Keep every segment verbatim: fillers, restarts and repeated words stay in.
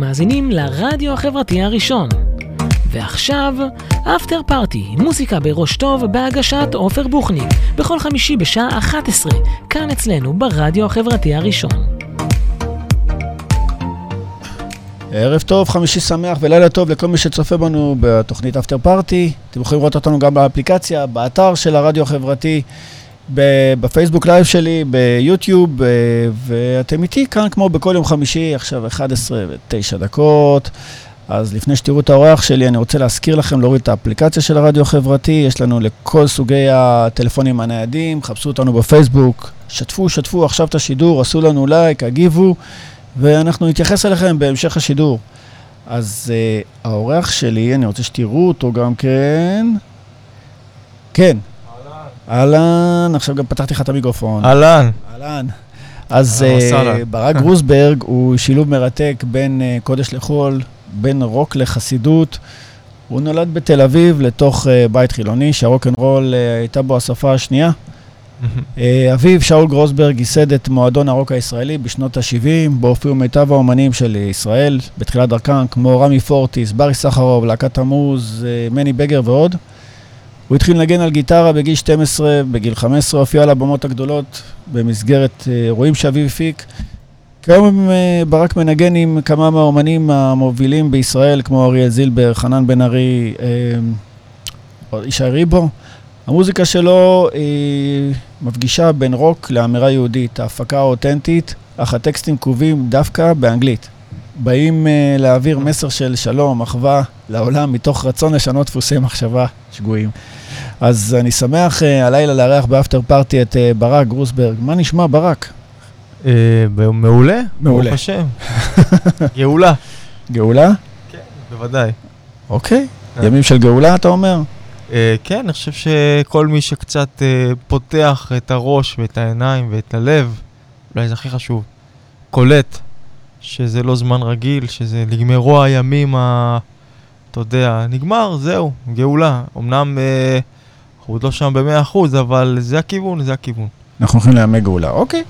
אתם מאזינים לרדיו החברתי הראשון. ועכשיו, אפטר פארטי, מוזיקה בראש טוב בהגשת עופר בוכניק, בכל חמישי בשעה אחת עשרה, כאן אצלנו ברדיו החברתי הראשון. ערב טוב, חמישי שמח ולילה טוב לכל מי שצופה בנו בתוכנית אפטר פארטי. אתם יכולים לראות אותנו גם באפליקציה, באתר של הרדיו החברתי, בפייסבוק לייב שלי, ביוטיוב, ואתם איתי כאן כמו בכל יום חמישי, עכשיו אחת עשרה ותשע דקות. אז לפני שתראו את האורח שלי, אני רוצה להזכיר לכם להוריד את האפליקציה של הרדיו החברתי, יש לנו לכל סוגי הטלפונים הניידים, חפשו אותנו בפייסבוק, שתפו, שתפו עכשיו את השידור, עשו לנו לייק, הגיבו, ואנחנו נתייחס אליכם בהמשך השידור. אז uh, האורח שלי, אני רוצה שתראו אותו גם כן. כן. אהלן, עכשיו גם פתחתי לך את המיקרופון. אהלן. אהלן. אז uh, ברק גרוסברג הוא שילוב מרתק בין uh, קודש לחול, בין רוק לחסידות. הוא נולד בתל אביב לתוך uh, בית חילוני, שהרוק'נ'רול uh, הייתה בו השפה השנייה. uh, אביו, שאול גרוסברג, ייסד את מועדון הרוק הישראלי בשנות ה-שבעים, בו הופיעו מיטב האומנים של ישראל, בתחילת דרכם, כמו רמי פורטיס, ברי סחרוב, להקת המוז, uh, מני בגר ועוד. הוא התחיל לנגן על גיטרה בגיל שתים עשרה, בגיל חמש עשרה הופיע על הבמות הגדולות במסגרת אירועים שאביו הפיק. כיום ברק מנגן עם כמה מהאומנים המובילים בישראל, כמו אריאל זילבר, חנן בן ארי, ישי ריבו. המוזיקה שלו היא מפגישה בין רוק לאמירה יהודית, ההפקה האותנטית, אך הטקסטים כתובים דווקא באנגלית. באים uh, להעביר מסר של שלום, אחווה לעולם, מתוך רצון לשנות דפוסי מחשבה שגויים. אז אני שמח uh, הלילה לארח באפטר פארטי את uh, ברק גרוסברג. מה נשמע, ברק? Uh, מעולה? מעולה. גאולה. גאולה? כן, בוודאי. אוקיי, okay. yeah. ימים של גאולה אתה אומר? Uh, כן, אני חושב שכל מי שקצת uh, פותח את הראש ואת העיניים ואת הלב, אולי זה הכי חשוב, קולט. שזה לא זמן רגיל, שזה נגמרו הימים, ה... אתה יודע, נגמר, זהו, גאולה. אמנם אה, אנחנו עוד לא שם ב-מאה אחוז, אבל זה הכיוון, זה הכיוון. אנחנו הולכים לימי גאולה, אוקיי.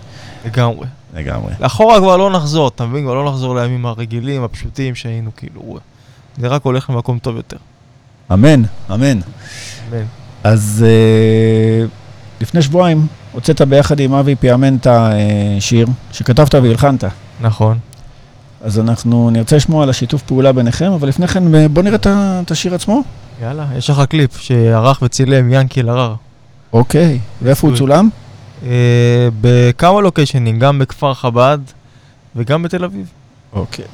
לגמרי. לגמרי. לאחורה כבר לא נחזור, אתה מבין, כבר לא נחזור לימים הרגילים, הפשוטים שהיינו כאילו. זה רק הולך למקום טוב יותר. אמן, אמן. אמן. אז אה, לפני שבועיים הוצאת ביחד עם אבי פיאמנט אה, שיר, שכתבת והלחנת. נכון. אז אנחנו נרצה לשמוע על השיתוף פעולה ביניכם, אבל לפני כן בוא נראה את השיר עצמו. יאללה, יש לך קליפ שערך וצילם ינקי לרר. אוקיי, ואיפה הוא צולם? בכמה לוקיישנים, גם בכפר חב"ד וגם בתל אביב. אוקיי,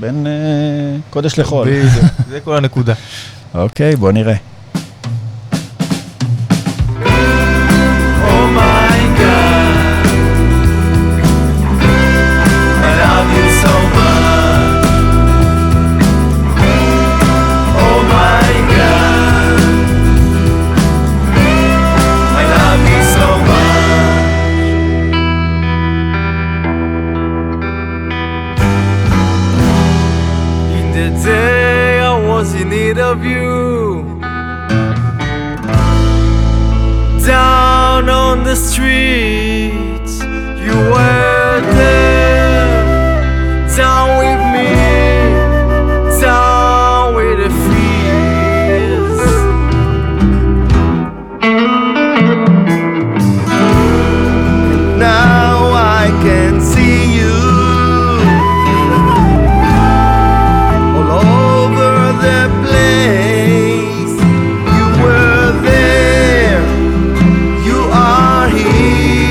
בין קודש לחול. זה כל הנקודה. אוקיי, בוא נראה. Of you down on the streets, you were there, down with me, down with the fears. And now I can see you all over the place, you were there, you are here.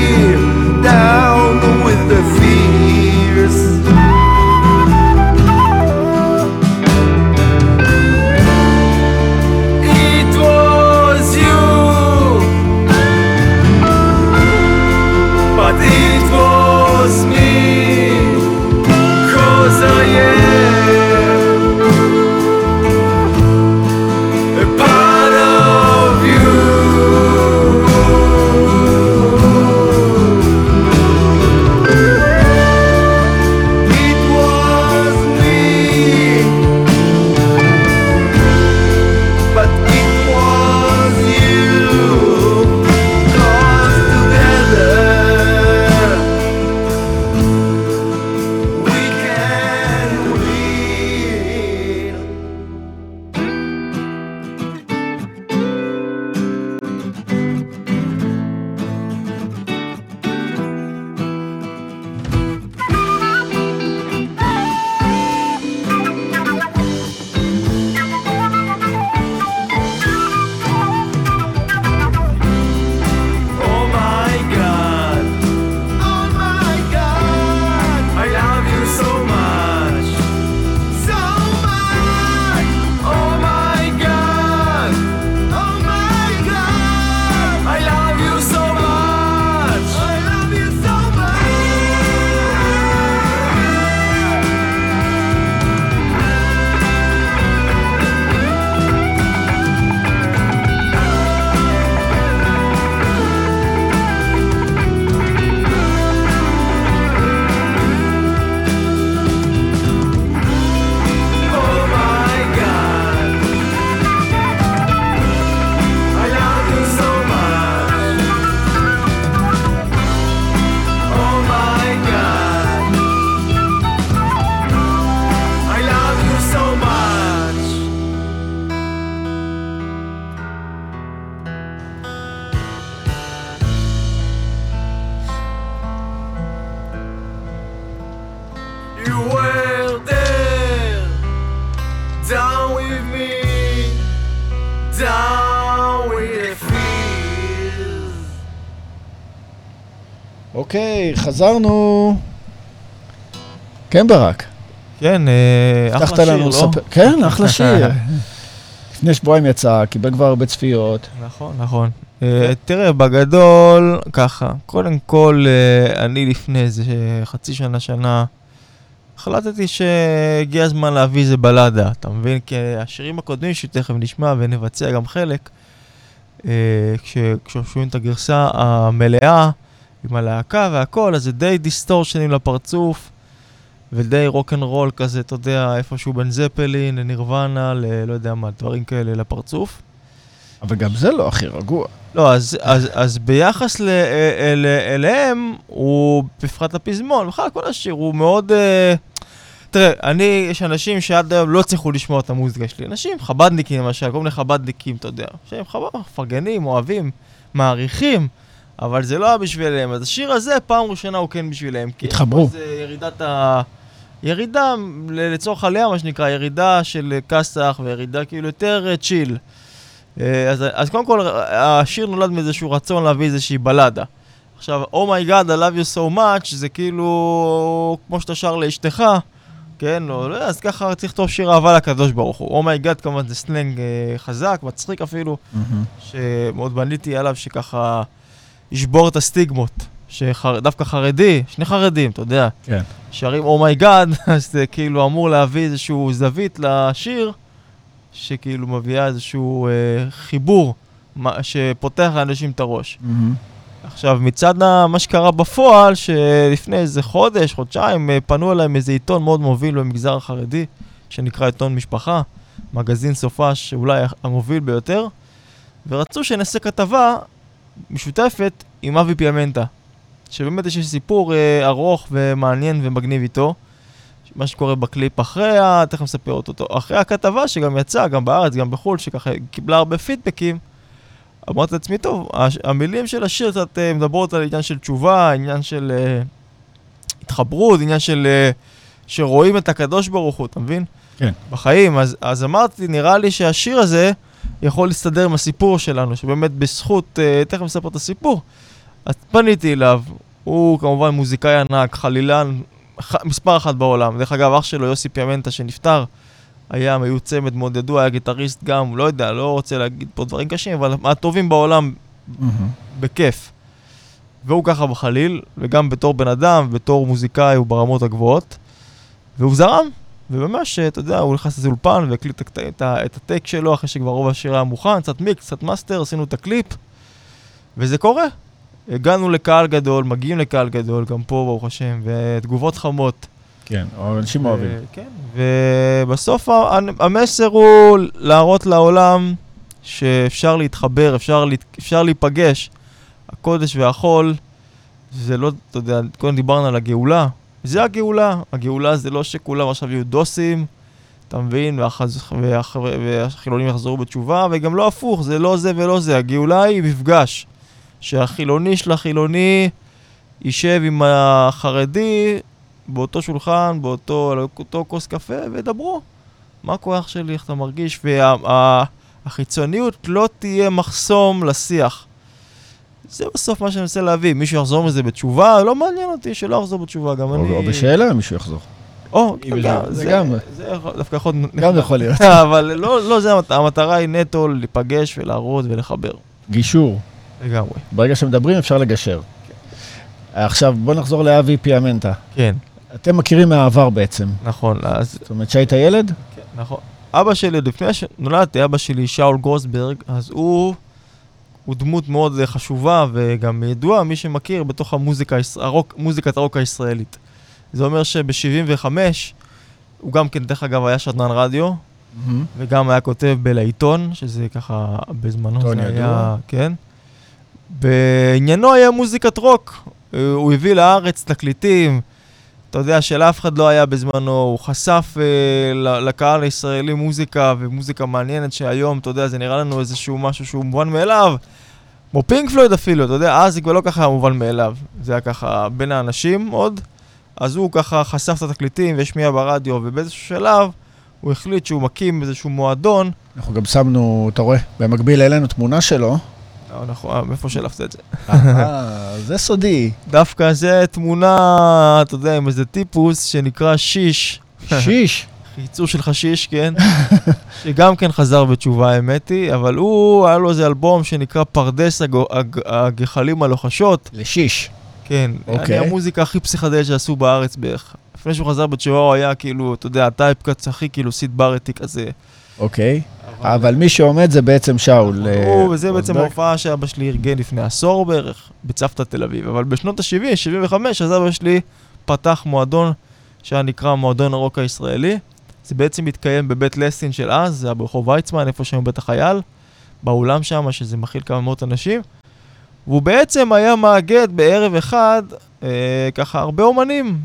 אוקיי, חזרנו. כן, ברק. כן, אחלה שיר, לא? כן, אחלה שיר. לפני שבועיים יצא, קיבל כבר הרבה צפיות. נכון, נכון. תראה, בגדול, ככה, קודם כל, אני לפני איזה חצי שנה, שנה, החלטתי שהגיע הזמן להביא איזה בלדה, אתה מבין? כי השירים הקודמים שתכף נשמע ונבצע גם חלק, כששומעים את הגרסה המלאה, עם הלהקה והכל, אז זה די דיסטורשנים לפרצוף, ודי רוק'נ'רול כזה, אתה יודע, איפשהו בין זפלין, לנירוונה, לא יודע מה, דברים כאלה לפרצוף. אבל גם זה לא הכי רגוע. לא, אז, אז, אז ביחס ל, אל, אליהם, הוא בפרט הפזמון, בכלל כל השיר, הוא מאוד... אה, תראה, אני, יש אנשים שעד היום לא צריכו לשמוע את המוזיקה שלי, אנשים חבדניקים למשל, כל מיני חבדניקים, אתה יודע, שהם חבד, מפרגנים, אוהבים, מעריכים, אבל זה לא היה בשבילם, אז השיר הזה פעם ראשונה הוא כן בשבילם. התחברו. זה ירידת ה... ירידה לצורך עליה, מה שנקרא, ירידה של קסח וירידה כאילו יותר צ'יל. אז, אז קודם כל, השיר נולד מאיזשהו רצון להביא איזושהי בלדה. עכשיו, Oh my God, I love you so much, זה כאילו כמו שאתה שר לאשתך, כן? לא, אז ככה צריך טוב שיר אהבה לקדוש ברוך הוא. Oh my God, כמובן זה סלנג חזק, מצחיק אפילו, שמאוד בניתי עליו שככה... ישבור את הסטיגמות, שדווקא חרדי, שני חרדים, אתה יודע, שרים Oh my God, אז זה כאילו אמור להביא איזשהו זווית לשיר, שכאילו מביאה איזשהו חיבור שפותח לאנשים את הראש. עכשיו, מצד מה שקרה בפועל, שלפני איזה חודש, חודשיים, פנו אליי איזה עיתון מאוד מוביל במגזר החרדי, שנקרא עיתון משפחה, מגזין סופה שאולי המוביל ביותר, ורצו שנעשה כתבה, משותפת עם אבי פיאמנטה, שבאמת יש סיפור אה, ארוך ומעניין ומגניב איתו, מה שקורה בקליפ אחרי, תכף מספר אותו, אחרי הכתבה שגם יצאה, גם בארץ, גם בחול, שככה קיבלה הרבה פידבקים, אמרת לעצמי, טוב, הש, המילים של השיר קצת אה, מדברות על עניין של תשובה, עניין של אה, התחברות, עניין של אה, שרואים את הקדוש ברוך הוא, אתה מבין? כן. בחיים, אז, אז אמרתי, נראה לי שהשיר הזה, יכול להסתדר עם הסיפור שלנו, שבאמת בזכות, תכף מספר את הסיפור. אז פניתי אליו, הוא כמובן מוזיקאי ענק, חלילן, מספר אחת בעולם. דרך אגב, אח שלו, יוסי פיאמנטה, שנפטר, היה מיוצמת, מאוד ידוע, היה גיטריסט גם, לא יודע, לא רוצה להגיד פה דברים קשים, אבל הטובים בעולם, בכיף. והוא ככה בחליל, וגם בתור בן אדם, בתור מוזיקאי, הוא ברמות הגבוהות, והוא זרם. וממש, אתה יודע, הוא נכנס לזה אולפן והקליט את הטייק שלו אחרי שכבר רוב השיר היה מוכן, קצת מיקס, קצת מאסטר, עשינו את הקליפ, וזה קורה. הגענו לקהל גדול, מגיעים לקהל גדול, גם פה, ברוך השם, ותגובות חמות. כן, אנשים אוהבים. כן, ובסוף המסר הוא להראות לעולם שאפשר להתחבר, אפשר להיפגש. הקודש והחול, זה לא, אתה יודע, קודם דיברנו על הגאולה, זה הגאולה. הגאולה זה לא שכולם עכשיו יהיו דוסים, אתה מבין, והחילונים יחזרו בתשובה, וגם לא הפוך, זה לא זה ולא זה. הגאולה היא מפגש, שהחילוני של החילוני יישב עם החרדי באותו שולחן, באותו כוס קפה, ודברו. מה כוח שלי, איך אתה מרגיש? והחיצוניות לא תהיה מחסום לשיח. זה בסוף מה שאני רוצה להביא, מישהו יחזור מזה בתשובה, לא מעניין אותי שלא יחזור בתשובה, גם אני... או בשאלה מישהו יחזור. או, זה גם... זה דווקא יכול... גם יכול להיות. אבל לא זה, המטרה היא נטו להיפגש ולהראות ולחבר. גישור. לגמרי. ברגע שמדברים אפשר לגשר. עכשיו בוא נחזור לאבי פיאמנטה. כן. אתם מכירים מהעבר בעצם. נכון. זאת אומרת שהיית ילד? כן, נכון. אבא שלי, לפני שנולדתי, אבא שלי שאול גרוסברג, אז הוא... הוא דמות מאוד חשובה וגם ידועה, מי שמכיר, בתוך המוזיקה, הרוק, מוזיקת הרוק הישראלית. זה אומר שב-שבעים וחמש, הוא גם כן, דרך אגב, היה שדרן רדיו, mm-hmm. וגם היה כותב בלעיתון, שזה ככה, בזמנו זה ידוע. היה... כן. בעניינו היה מוזיקת רוק. הוא הביא לארץ תקליטים, אתה יודע, שלאף אחד לא היה בזמנו, הוא חשף אה, לקהל הישראלי מוזיקה, ומוזיקה מעניינת שהיום, אתה יודע, זה נראה לנו איזשהו משהו שהוא מובן מאליו, כמו פינק פלויד אפילו, אתה יודע, אז זה כבר לא ככה מובן מאליו, זה היה ככה בין האנשים עוד, אז הוא ככה חשף את התקליטים והשמיע ברדיו, ובאיזשהו שלב הוא החליט שהוא מקים איזשהו מועדון. אנחנו גם שמנו, אתה רואה, במקביל אלינו תמונה שלו, נכון, מאיפה שלפת את זה? אה, זה סודי. דווקא זה תמונה, אתה יודע, עם איזה טיפוס שנקרא שיש. שיש? חיצור של חשיש, כן. שגם כן חזר בתשובה האמתי, אבל הוא, היה לו איזה אלבום שנקרא פרדס הגחלים הלוחשות. לשיש. כן, אני המוזיקה הכי פסיכדלית שעשו בארץ בערך. לפני שהוא חזר בתשובה הוא היה כאילו, אתה יודע, הטייפ קאץ הכי כאילו סיד ברטי כזה. אוקיי, אבל מי שעומד זה בעצם שאול. וזה בעצם ההופעה שאבא שלי ארגן לפני עשור בערך, בצוותא תל אביב. אבל בשנות ה-שבעים, שבעים וחמש, אז אבא שלי פתח מועדון שהיה נקרא מועדון הרוק הישראלי. זה בעצם מתקיים בבית לסין של אז, זה היה ברחוב ויצמן, איפה שם בית החייל, באולם שם, שזה מכיל כמה מאות אנשים. והוא בעצם היה מאגד בערב אחד, אה, ככה הרבה אומנים.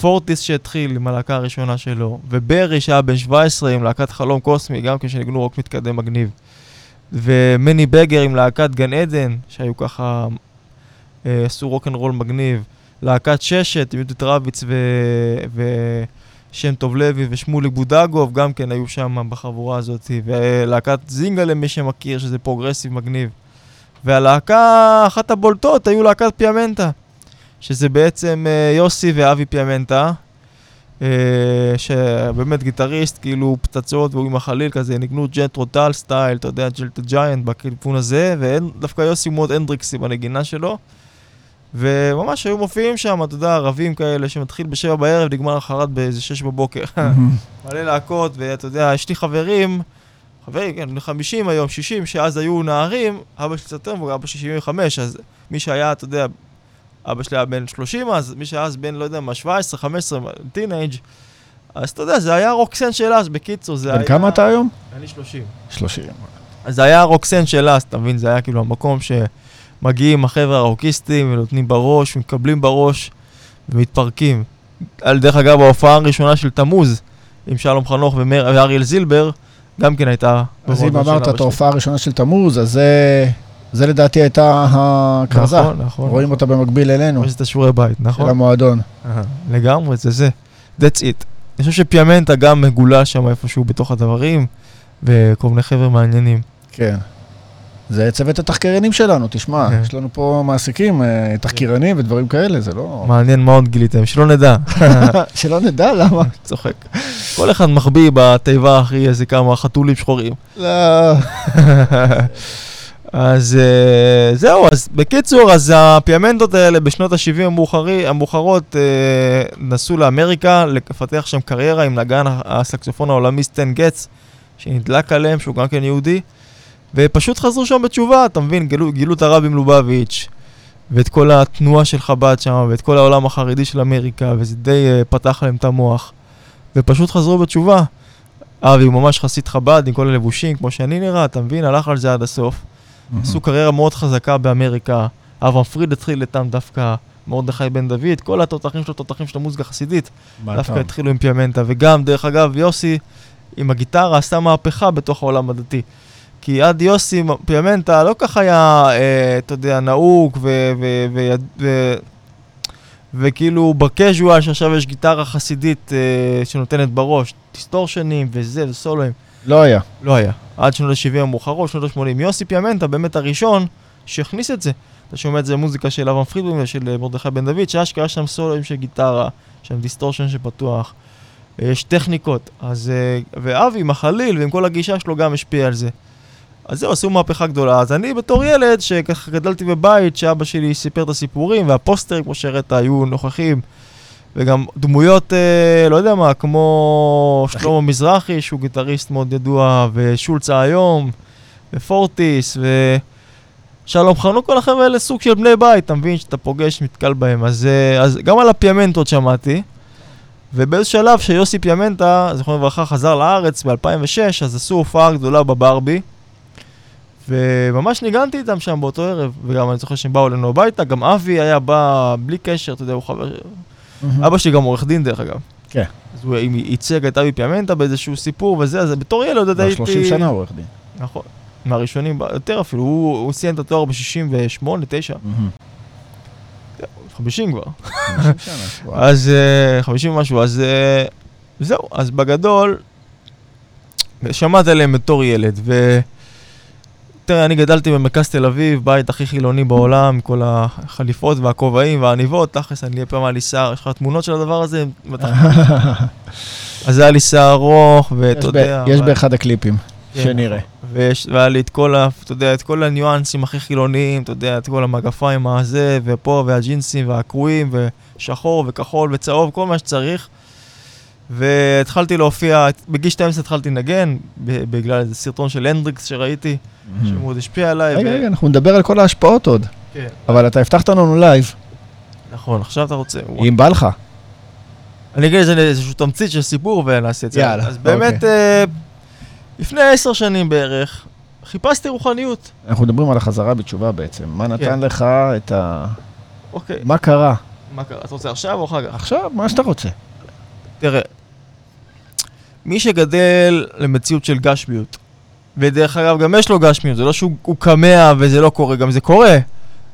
פורטיס שהתחיל עם הלהקה הראשונה שלו, וברי שהיה בן שבע עשרה עם להקת חלום קוסמי, גם כשנגנו רוק מתקדם מגניב. ומני בגר עם להקת גן עדן, שהיו ככה, אה, עשו רוק'נ'רול מגניב. להקת ששת, יהודית רביץ ושם טוב לוי ושמוליק בודגוב, גם כן היו שם בחבורה הזאת. ולהקת זינגה למי שמכיר, שזה פרוגרסיב מגניב. והלהקה, אחת הבולטות, היו להקת פיאמנטה, שזה בעצם יוסי ואבי פיאמנטה, שבאמת גיטריסט, כאילו פצצות והוא עם החליל כזה, ניגנו ג'ט רוטל סטייל, אתה יודע, ג'לט ג'יינט בכיוון הזה, ודווקא יוסי הוא מאוד אנדריקסי בנגינה שלו, וממש היו מופיעים שם, אתה יודע, ערבים כאלה, שמתחיל בשבע בערב, נגמר אחרת באיזה שש בבוקר. מלא להקות, ואתה יודע, יש לי חברים, חברים, כן, חמישים היום, שישים, שאז היו נערים, אבא שלי צטרם, ואבא שלי שבעים וחמש, אז מי שהיה, אתה יודע, אבא שלי היה בן שלושים, אז מי שאז בן, לא יודע מה, שבע עשרה, חמש עשרה, טינאג' אז אתה יודע, זה היה רוקסן של אז, בקיצור, זה היה... בן כמה אתה היום? אני שלושים. שלושים. אז זה היה רוקסן של אז, אתה מבין, זה היה כאילו המקום שמגיעים החבר'ה הרוקיסטים, ונותנים בראש, ומקבלים בראש, ומתפרקים. על דרך אגב, ההופעה הראשונה של תמוז, עם שלום חנוך ואריאל זילבר, גם כן הייתה... אז אם אמרת את ההופעה הראשונה של תמוז, אז זה... זה לדעתי הייתה הכרזה, נכון, נכון, רואים נכון. אותה במקביל אלינו. יש את השיעורי בית, נכון? של המועדון. אה, לגמרי, זה זה. That's it. אני חושב שפיאמנטה גם מגולה שם איפשהו בתוך הדברים, וכל מיני חבר מעניינים. כן. זה צוות התחקרנים שלנו, תשמע, כן. יש לנו פה מעסיקים, תחקרנים ודברים כאלה, זה לא... מעניין מאוד גיליתם, שלא נדע. שלא נדע, למה? צוחק. כל אחד מחביא בתיבה הכי איזה כמה חתולים שחורים. לא... אז זהו, אז בקיצור, אז הפיאמנטות האלה בשנות ה-שבעים המאוחרות נסעו לאמריקה לפתח שם קריירה עם נגן הסקסופון העולמי סטן גץ, שנדלק עליהם, שהוא גם כן יהודי, ופשוט חזרו שם בתשובה, אתה מבין, גילו, גילו את הרב עם לובביץ' ואת כל התנועה של חב"ד שם, ואת כל העולם החרדי של אמריקה, וזה די פתח להם את המוח, ופשוט חזרו בתשובה. אבי הוא ממש חסיד חב"ד עם כל הלבושים, כמו שאני נראה, אתה מבין, הלך על זה עד הסוף. עשו קריירה מאוד חזקה באמריקה, אברהם פריד התחיל איתם דווקא, מרדכי בן דוד, כל התותחים של התותחים של המוזיקה החסידית, דווקא התחילו עם פיאמנטה, וגם דרך אגב יוסי עם הגיטרה עשה מהפכה בתוך העולם הדתי, כי עד יוסי פיאמנטה לא כך היה, אתה יודע, נהוג וכאילו בקז'ואל שעכשיו יש גיטרה חסידית שנותנת בראש, דיסטורשנים וזה וסולוים. לא היה. לא היה. עד שנות ה-שבעים המאוחרות, שנות ה-שמונים. יוסי פיאמנטה, באמת הראשון, שהכניס את זה. אתה שומע את זה מוזיקה של אברהם פריד ושל מרדכי בן דוד, שהשקעה שם סולוים של גיטרה, שם דיסטורשן שפתוח, יש טכניקות. אז, ואבי, מחליל, ועם כל הגישה שלו גם השפיע על זה. אז זהו, עשו מהפכה גדולה. אז אני בתור ילד, שככה גדלתי בבית, שאבא שלי סיפר את הסיפורים, והפוסטרים, כמו שהראית, היו נוכחים. וגם דמויות, לא יודע מה, כמו שלמה מזרחי, שהוא גיטריסט מאוד ידוע, ושולצה היום, ופורטיס, ושלום חנוך, כל החבר'ה האלה סוג של בני בית, אתה מבין שאתה פוגש, מתקל בהם. אז, אז גם על הפיאמנטות שמעתי, ובאיזשהו שלב שיוסי פיאמנטה, זכרונו לברכה, חזר לארץ ב-אלפיים ושש, אז עשו הופעה גדולה בברבי, וממש ניגנתי איתם שם באותו ערב, וגם אני זוכר שהם באו אלינו הביתה, גם אבי היה בא בלי קשר, אתה יודע, הוא חבר... אבא שלי גם עורך דין דרך אגב. כן. אז הוא ייצג את אבי פיאמנטה באיזשהו סיפור וזה, אז בתור ילד עוד הייתי... שלושים שנה עורך דין. נכון. מהראשונים, יותר אפילו, הוא סיים את התואר ב-שישים ושמונה, תשע. חמישים כבר. חמישים שנה. אז חמישים משהו, אז זהו. אז בגדול, שמעת עליהם בתור ילד, ו... תראה, אני גדלתי במרכז תל אביב, בית הכי חילוני בעולם, כל החליפות והכובעים והעניבות, תכלס, אני אהיה פעם היה לי שיער, יש לך תמונות של הדבר הזה? אז היה לי שיער ארוך, ואתה יודע... יש באחד הקליפים, שנראה. והיה לי את כל, אתה יודע, את כל הניואנסים הכי חילוניים, אתה יודע, את כל המגפיים הזה, ופה, והג'ינסים, והקרועים, ושחור, וכחול, וצהוב, כל מה שצריך. והתחלתי להופיע, בגיל שתים עשרה התחלתי לנגן, בגלל איזה סרטון של הנדריקס שראיתי, שמאוד השפיע עליי. רגע, רגע, אנחנו נדבר על כל ההשפעות עוד. כן. אבל אתה הבטחת לנו לייב. נכון, עכשיו אתה רוצה... אם בא לך. אני אגיד לזה איזשהו תמצית של סיפור ונעשה את זה. יאללה, אוקיי. אז באמת, לפני עשר שנים בערך, חיפשתי רוחניות. אנחנו מדברים על החזרה בתשובה בעצם. מה נתן לך את ה... אוקיי. מה קרה? מה קרה? אתה רוצה עכשיו או אחר כך? עכשיו, מה שאתה רוצה. תראה, מי שגדל למציאות של גשמיות, ודרך אגב גם יש לו גשמיות, זה לא שהוא קמע וזה לא קורה, גם זה קורה,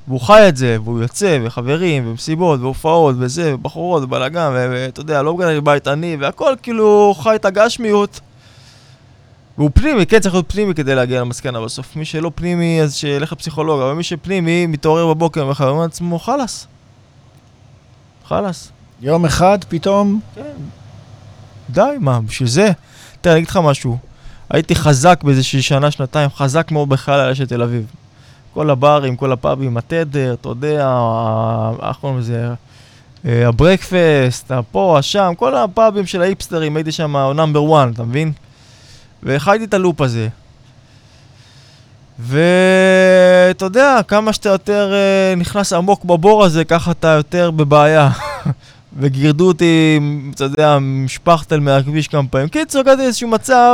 והוא חי את זה, והוא יוצא, וחברים, ומסיבות, והופעות, וזה, ובחורות, ובלגן, ואתה יודע, לא בגלל בית עני, והכל כאילו חי את הגשמיות, והוא פנימי, כן צריך להיות פנימי כדי להגיע למסקנה, בסוף מי שלא פנימי, אז שילך לפסיכולוג, אבל מי שפנימי, מתעורר בבוקר, וחברים לעצמו, חלס, חלס. יום אחד פתאום... כן. די, מה, בשביל זה? תראה, אני אגיד לך משהו. הייתי חזק באיזושהי שנה, שנתיים, חזק מאוד בחייל על אשת תל אביב. כל הברים, כל הפאבים, התדר, אתה יודע, האחרון הזה, הברקפסט, הפה, השם, כל הפאבים של האיפסטרים, הייתי שם נאמבר וואן, אתה מבין? וחייתי את הלופ הזה. ואתה יודע, כמה שאתה יותר נכנס עמוק בבור הזה, ככה אתה יותר בבעיה. וגירדו אותי, אתה יודע, משפחתל מהכביש כמה פעמים. קיצור, הגעתי איזשהו מצב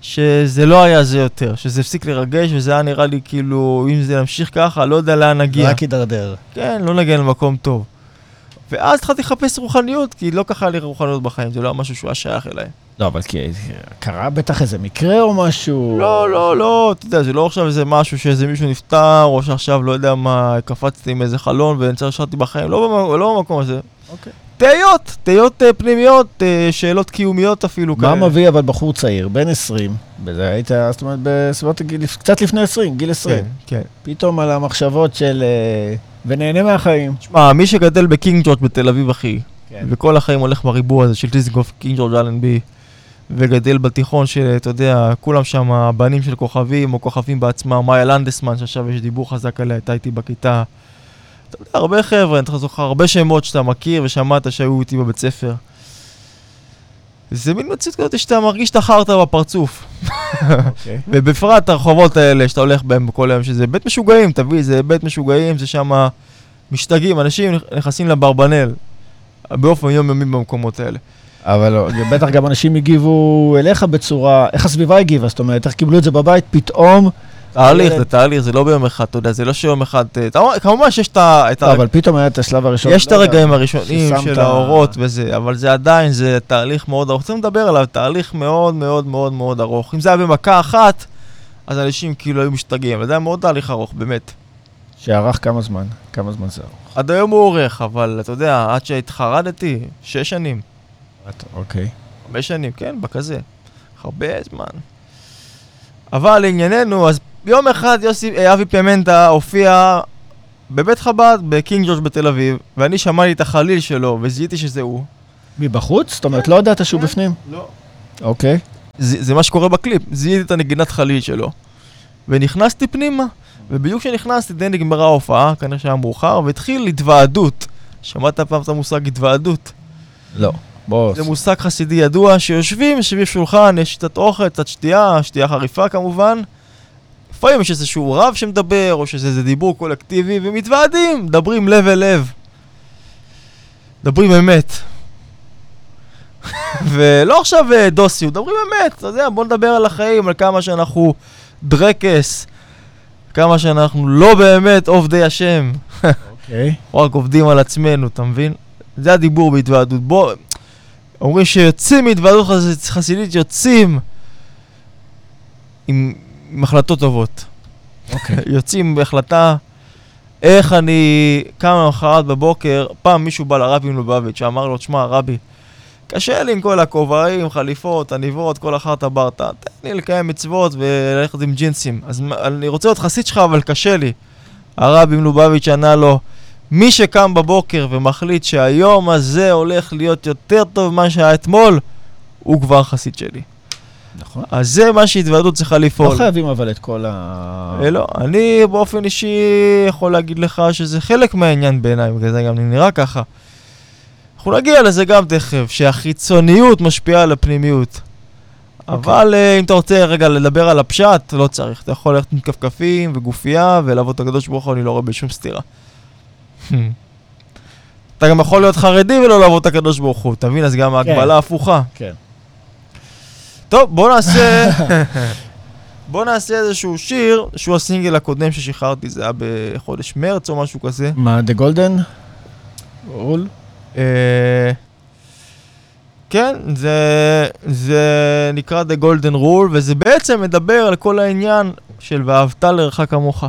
שזה לא היה זה יותר, שזה הפסיק לרגש, וזה היה נראה לי כאילו, אם זה נמשיך ככה, לא יודע לאן נגיע. רק ידרדר. כן, לא נגיע למקום טוב. ואז התחלתי לחפש רוחניות, כי לא ככה לי רוחניות בחיים, זה לא היה משהו שהוא השייך אליי. לא, אבל כי קרה בטח איזה מקרה או משהו... לא, לא, לא, אתה יודע, זה לא עכשיו איזה משהו שאיזה מישהו נפטר, או שעכשיו, לא יודע מה, קפצתי עם איזה חלון ונשארתי בחיים, לא במקום הזה. אוקיי. תהיות, תהיות פנימיות, שאלות קיומיות אפילו כאלה. מה מביא אבל בחור צעיר, בן עשרים, בזה היית, זאת אומרת, בסביבות, קצת לפני עשרים, גיל עשרים. כן. פתאום על המחשבות של... ונהנה מהחיים. תשמע, מי שגדל בקינג ג'ורג' בתל אביב, אחי, וכל החיים הולך בריבוע הזה של דיסגוף, קינג ג'ורג' אלנבי, וגדל בתיכון של, אתה יודע, כולם שם הבנים של כוכבים, או כוכבים בעצמם, מאיה לנדסמן, שעכשיו יש דיבור חזק עליה, הייתה איתי בכיתה. אתה יודע, הרבה חבר'ה, אני זוכר הרבה שמות שאתה מכיר, ושמעת שהיו איתי בבית ספר. זה מין מציאות כזאת שאתה מרגיש שאתה חרת בפרצוף. ובפרט הרחובות האלה שאתה הולך בהם בכל יום, שזה בית משוגעים, תביא, זה בית משוגעים, זה שם משתגעים, אנשים נכנסים לברבנל, באופן יומיומי במקומות האלה. אבל בטח גם אנשים הגיבו אליך בצורה, איך הסביבה הגיבה, זאת אומרת, איך קיבלו את זה בבית, פתאום... תהליך, זה תהליך, זה לא ביום אחד, אתה יודע, זה לא שיום אחד, כמובן שיש את... אבל פתאום היה את השלב הראשון. יש את הרגעים הראשונים של ההורות וזה, אבל זה עדיין, זה תהליך מאוד ארוך, צריך לדבר עליו, תהליך מאוד מאוד מאוד מאוד ארוך. אם זה היה במכה אחת, אז אנשים כאילו היו משתגעים, זה היה מאוד תהליך ארוך, באמת. שערך כמה זמן, כמה זמן זה ארוך. עד היום הוא עורך, אבל אתה יודע, עד שהתחרדתי, שש שנים. אוקיי. חמש שנים, כן, בכזה. הרבה זמן. אבל לענייננו, אז יום אחד יוסי, אבי פיימנטה הופיע בבית חב"ד בקינג ג'ורג' בתל אביב, ואני שמעתי את החליל שלו וזיהיתי שזה הוא. מבחוץ? זאת אומרת, לא יודעת שהוא בפנים? לא. אוקיי. זה מה שקורה בקליפ, זיהיתי את הנגינת חליל שלו. ונכנסתי פנימה, ובדיוק כשנכנסתי, די נגמרה ההופעה, כנראה שהיה מאוחר, והתחיל התוועדות. שמעת פעם את המושג התוועדות? לא. זה מושג חסידי ידוע שיושבים, שביב שולחן, יש שיטת אוכל, קצת שתייה, שתייה חריפה כמובן. לפעמים יש איזשהו רב שמדבר, או שזה דיבור קולקטיבי, ומתוועדים, מדברים לב אל לב. מדברים אמת. ולא עכשיו דוסי, מדברים אמת, אתה יודע, בוא נדבר על החיים, על כמה שאנחנו דרקס, כמה שאנחנו לא באמת עובדי השם. אוקיי. רק עובדים על עצמנו, אתה מבין? זה הדיבור בהתוועדות, בוא... אומרים שיוצאים מהתוועדות חסידית, יוצאים עם, עם החלטות טובות. Okay. יוצאים בהחלטה איך אני קם למחרת בבוקר, פעם מישהו בא לרב עם לובביץ' שאמר לו, תשמע, רבי, קשה לי עם כל הכובעים, חליפות, עניבות, כל אחת הברטה. תן לי לקיים מצוות וללכת עם ג'ינסים. אז אני רוצה להיות חסיד שלך, אבל קשה לי. הרבי מלובביץ' ענה לו, מי שקם בבוקר ומחליט שהיום הזה הולך להיות יותר טוב ממה שהיה אתמול, הוא כבר חסיד שלי. נכון. אז זה מה שהתוועדות צריכה לפעול. לא חייבים אבל את כל ה... לא, אני באופן אישי יכול להגיד לך שזה חלק מהעניין בעיניים, בגלל זה גם נראה ככה. אנחנו נגיע לזה גם תכף, שהחיצוניות משפיעה על הפנימיות. Okay. אבל אם אתה רוצה רגע לדבר על הפשט, לא צריך. אתה יכול ללכת עם כפכפים וגופייה ולעבוד את הקדוש ברוך הוא, אני לא רואה בשום סתירה. אתה גם יכול להיות חרדי ולא לעבוד את הקדוש ברוך הוא, תבין? אז גם ההגבלה הפוכה. כן. טוב, בוא נעשה... בוא נעשה איזשהו שיר, שהוא הסינגל הקודם ששחררתי, זה היה בחודש מרץ או משהו כזה. מה, The Golden? רול? כן, זה, זה נקרא The Golden Rule, וזה בעצם מדבר על כל העניין של ואהבת לרעך כמוך.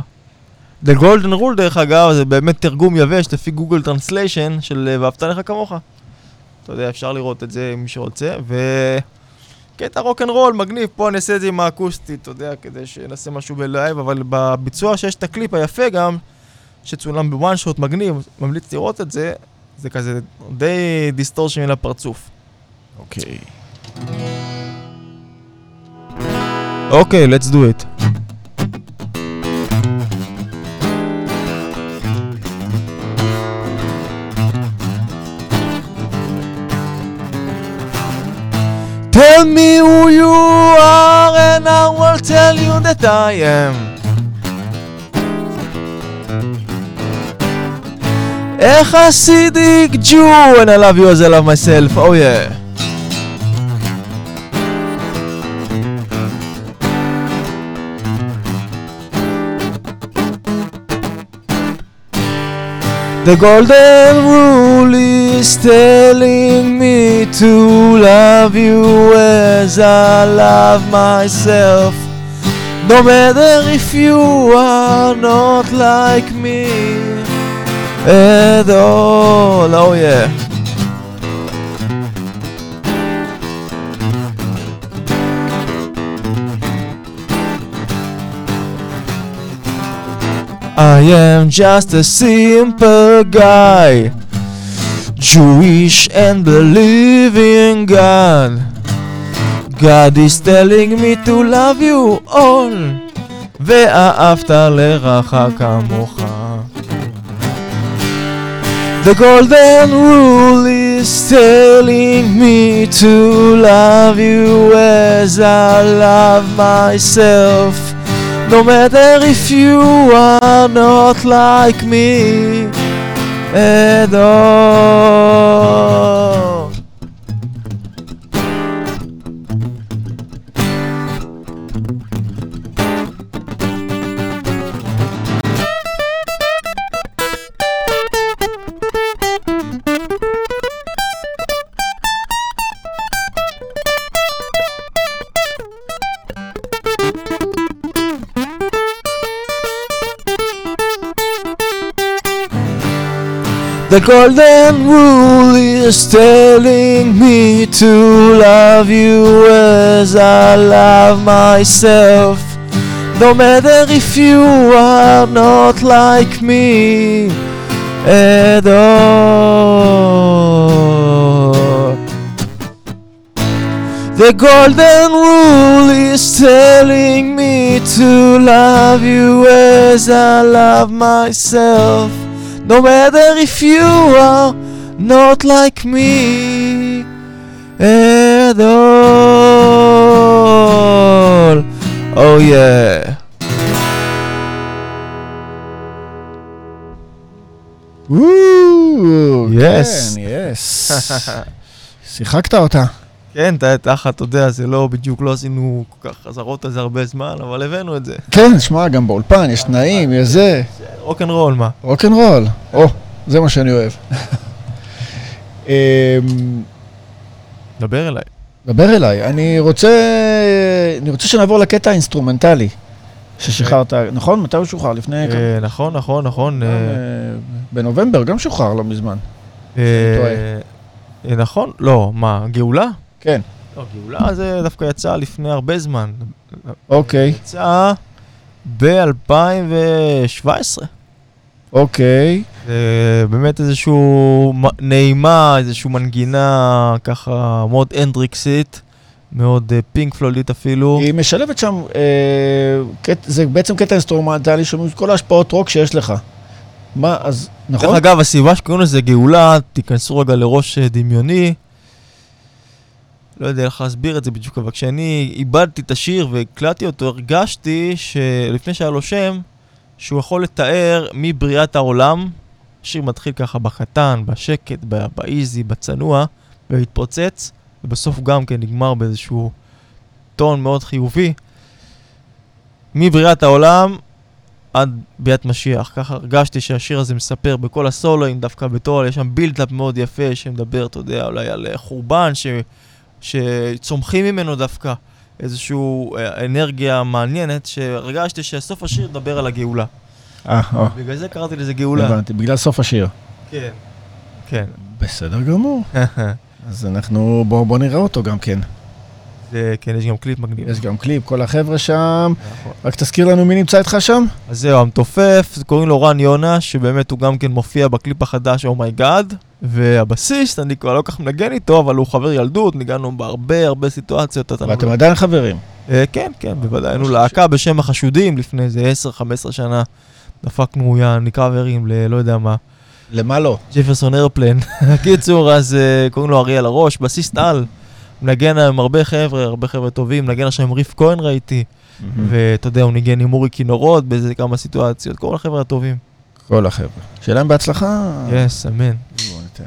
The Golden Rule, דרך אגב, זה באמת תרגום יבש לפי גוגל טרנסליישן של ואהבת לרעך כמוך. אתה יודע, אפשר לראות את זה מי שרוצה, ו... קטע רוק'נ'רול, מגניב, פה אני אעשה את זה עם האקוסטית, אתה יודע, כדי שנעשה משהו בלייב, אבל בביצוע שיש את הקליפ היפה גם, שצולם בוואן שוט מגניב, ממליץ לראות את זה, זה כזה די דיסטורשן מן הפרצוף. אוקיי. אוקיי, let's do it. Tell me who you are and I will tell you that I am. A Hasidic Jew and I love you as I love myself, oh yeah. The golden rule is telling me to love you as I love myself. No matter if you are not like me at all, oh yeah. I am just a simple guy, Jewish and believing God. God is telling me to love you all, ואהבת לרעך כמוך. The golden rule is telling me to love you as I love myself. No matter if you are not like me at all. The golden rule is telling me to love you as I love myself. No matter if you are not like me at all. The golden rule is telling me to love you as I love myself. No matter if you are not like me at all. Oh yeah. וואו, yes, yes. שיחקת אותה. כן, תחת, אתה יודע, זה לא בדיוק, לא עשינו כל כך חזרות על זה הרבה זמן, אבל הבאנו את זה. כן, שמע, גם באולפן, יש תנאים, יש זה. רוק'נ'רול, מה? רוק'נ'רול, או, זה מה שאני אוהב. דבר אליי. דבר אליי, אני רוצה, אני רוצה שנעבור לקטע האינסטרומנטלי, ששחררת, נכון? מתי הוא שוחרר? לפני... נכון, נכון, נכון. בנובמבר גם שוחרר לא מזמן, שאני טועה. נכון? לא, מה, גאולה? כן. לא, גאולה זה דווקא יצא לפני הרבה זמן. אוקיי. יצא ב-אלפיים שבע עשרה. אוקיי. זה באמת איזשהו נעימה, איזשהו מנגינה ככה מאוד אנדריקסית, מאוד פינק פלויד אפילו. היא משלבת שם, זה בעצם קטע אינסטרומנטלי של כל ההשפעות רוק שיש לך. מה, אז, נכון? דרך אגב, הסיבה שקוראים לזה גאולה, תיכנסו רגע לראש דמיוני. לא יודע לך להסביר את זה בדיוק, אבל כשאני איבדתי את השיר והקלטתי אותו, הרגשתי שלפני שהיה לו שם, שהוא יכול לתאר מבריאת העולם. השיר מתחיל ככה בקטן, בשקט, באיזי, בצנוע, והתפוצץ, ובסוף גם כן נגמר באיזשהו טון מאוד חיובי. מבריאת העולם עד ביאת משיח. ככה הרגשתי שהשיר הזה מספר בכל הסולואים, דווקא בתור, יש שם בילדאפ מאוד יפה שמדבר, אתה יודע, אולי על חורבן ש... שצומחים ממנו דווקא איזושהי אנרגיה מעניינת, שהרגשתי שסוף השיר דבר על הגאולה. אה, אה. בגלל זה קראתי לזה גאולה. הבנתי, בגלל סוף השיר. כן. כן. בסדר גמור. אז אנחנו, בואו בוא נראה אותו גם כן. זה, כן, יש גם קליפ מגניב. יש גם קליפ, כל החבר'ה שם. נכון. רק תזכיר לנו מי נמצא איתך שם? אז זהו, המתופף, קוראים לו רן יונה, שבאמת הוא גם כן מופיע בקליפ החדש, Oh My God. והבסיס, אני כבר לא כך מנגן איתו, אבל הוא חבר ילדות, ניגענו בהרבה הרבה סיטואציות. ואתם עדיין חברים? כן, כן, בוודאי. היינו להקה בשם החשודים, לפני איזה עשר חמש עשרה שנה, דפקנו יעני קאברים ללא יודע מה. למה לא? ג'פרסון איירפליין. קיצור, אז קוראים לו אריאל הראש, בסיסט על. מנגן עם הרבה חבר'ה, הרבה חבר'ה טובים, מנגן עכשיו עם ריף כהן ראיתי, ואתה יודע, הוא ניגן עם אורי כינורות, באיזה כמה סיטואציות, כל החבר'ה הטובים. כל החבר'ה. שאלה אם בהצלחה? יס, אמן. בואו ניתן.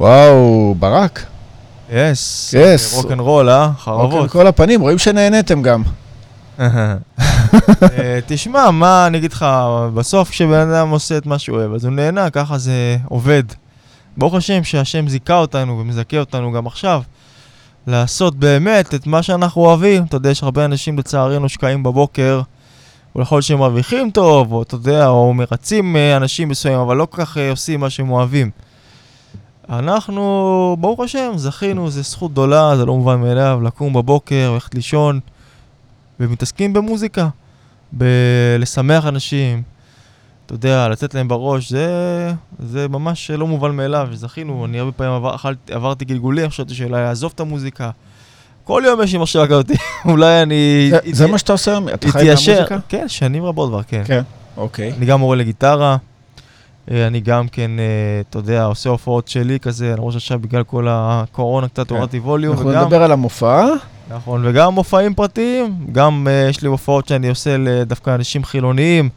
וואו, ברק. יס. יס. רוק'נ'רול, אה? חרבות. רוק'נ'כל הפנים, רואים שנהנתם גם. תשמע, מה אני אגיד לך, בסוף כשבן אדם עושה את מה שהוא אוהב, אז הוא נהנה, ככה זה עובד. ברוך השם שהשם זיכה אותנו ומזכה אותנו גם עכשיו, לעשות באמת את מה שאנחנו אוהבים. אתה יודע, יש הרבה אנשים לצערנו שקעים בבוקר, ולכל שהם מרוויחים טוב, או אתה יודע, או מרצים אנשים מסוים, אבל לא כל כך עושים מה שהם אוהבים. אנחנו, ברוך השם, זכינו, זה זכות גדולה, זה לא מובן מאליו, לקום בבוקר, הולכת לישון, ומתעסקים במוזיקה, בלשמח אנשים, אתה יודע, לתת להם בראש, זה, זה ממש לא מובן מאליו, זכינו, אני הרבה פעמים עבר, אכלתי, עברתי גלגולים, חשבתי שאולי לעזוב את המוזיקה, כל יום יש לי מחשבה כזאת, אולי אני... זה, זה מה שאתה עושה? אתה חי במוזיקה? כן, שנים רבות כבר, כן. כן, אוקיי. אני גם מורה לגיטרה, אני גם כן, אתה יודע, עושה הופעות שלי כזה, אני רואה שעכשיו בגלל כל הקורונה קצת הורדתי ווליום, וגם... אנחנו נדבר על המופע. נכון, וגם מופעים פרטיים, גם יש לי הופעות שאני עושה דווקא אנשים חילוניים,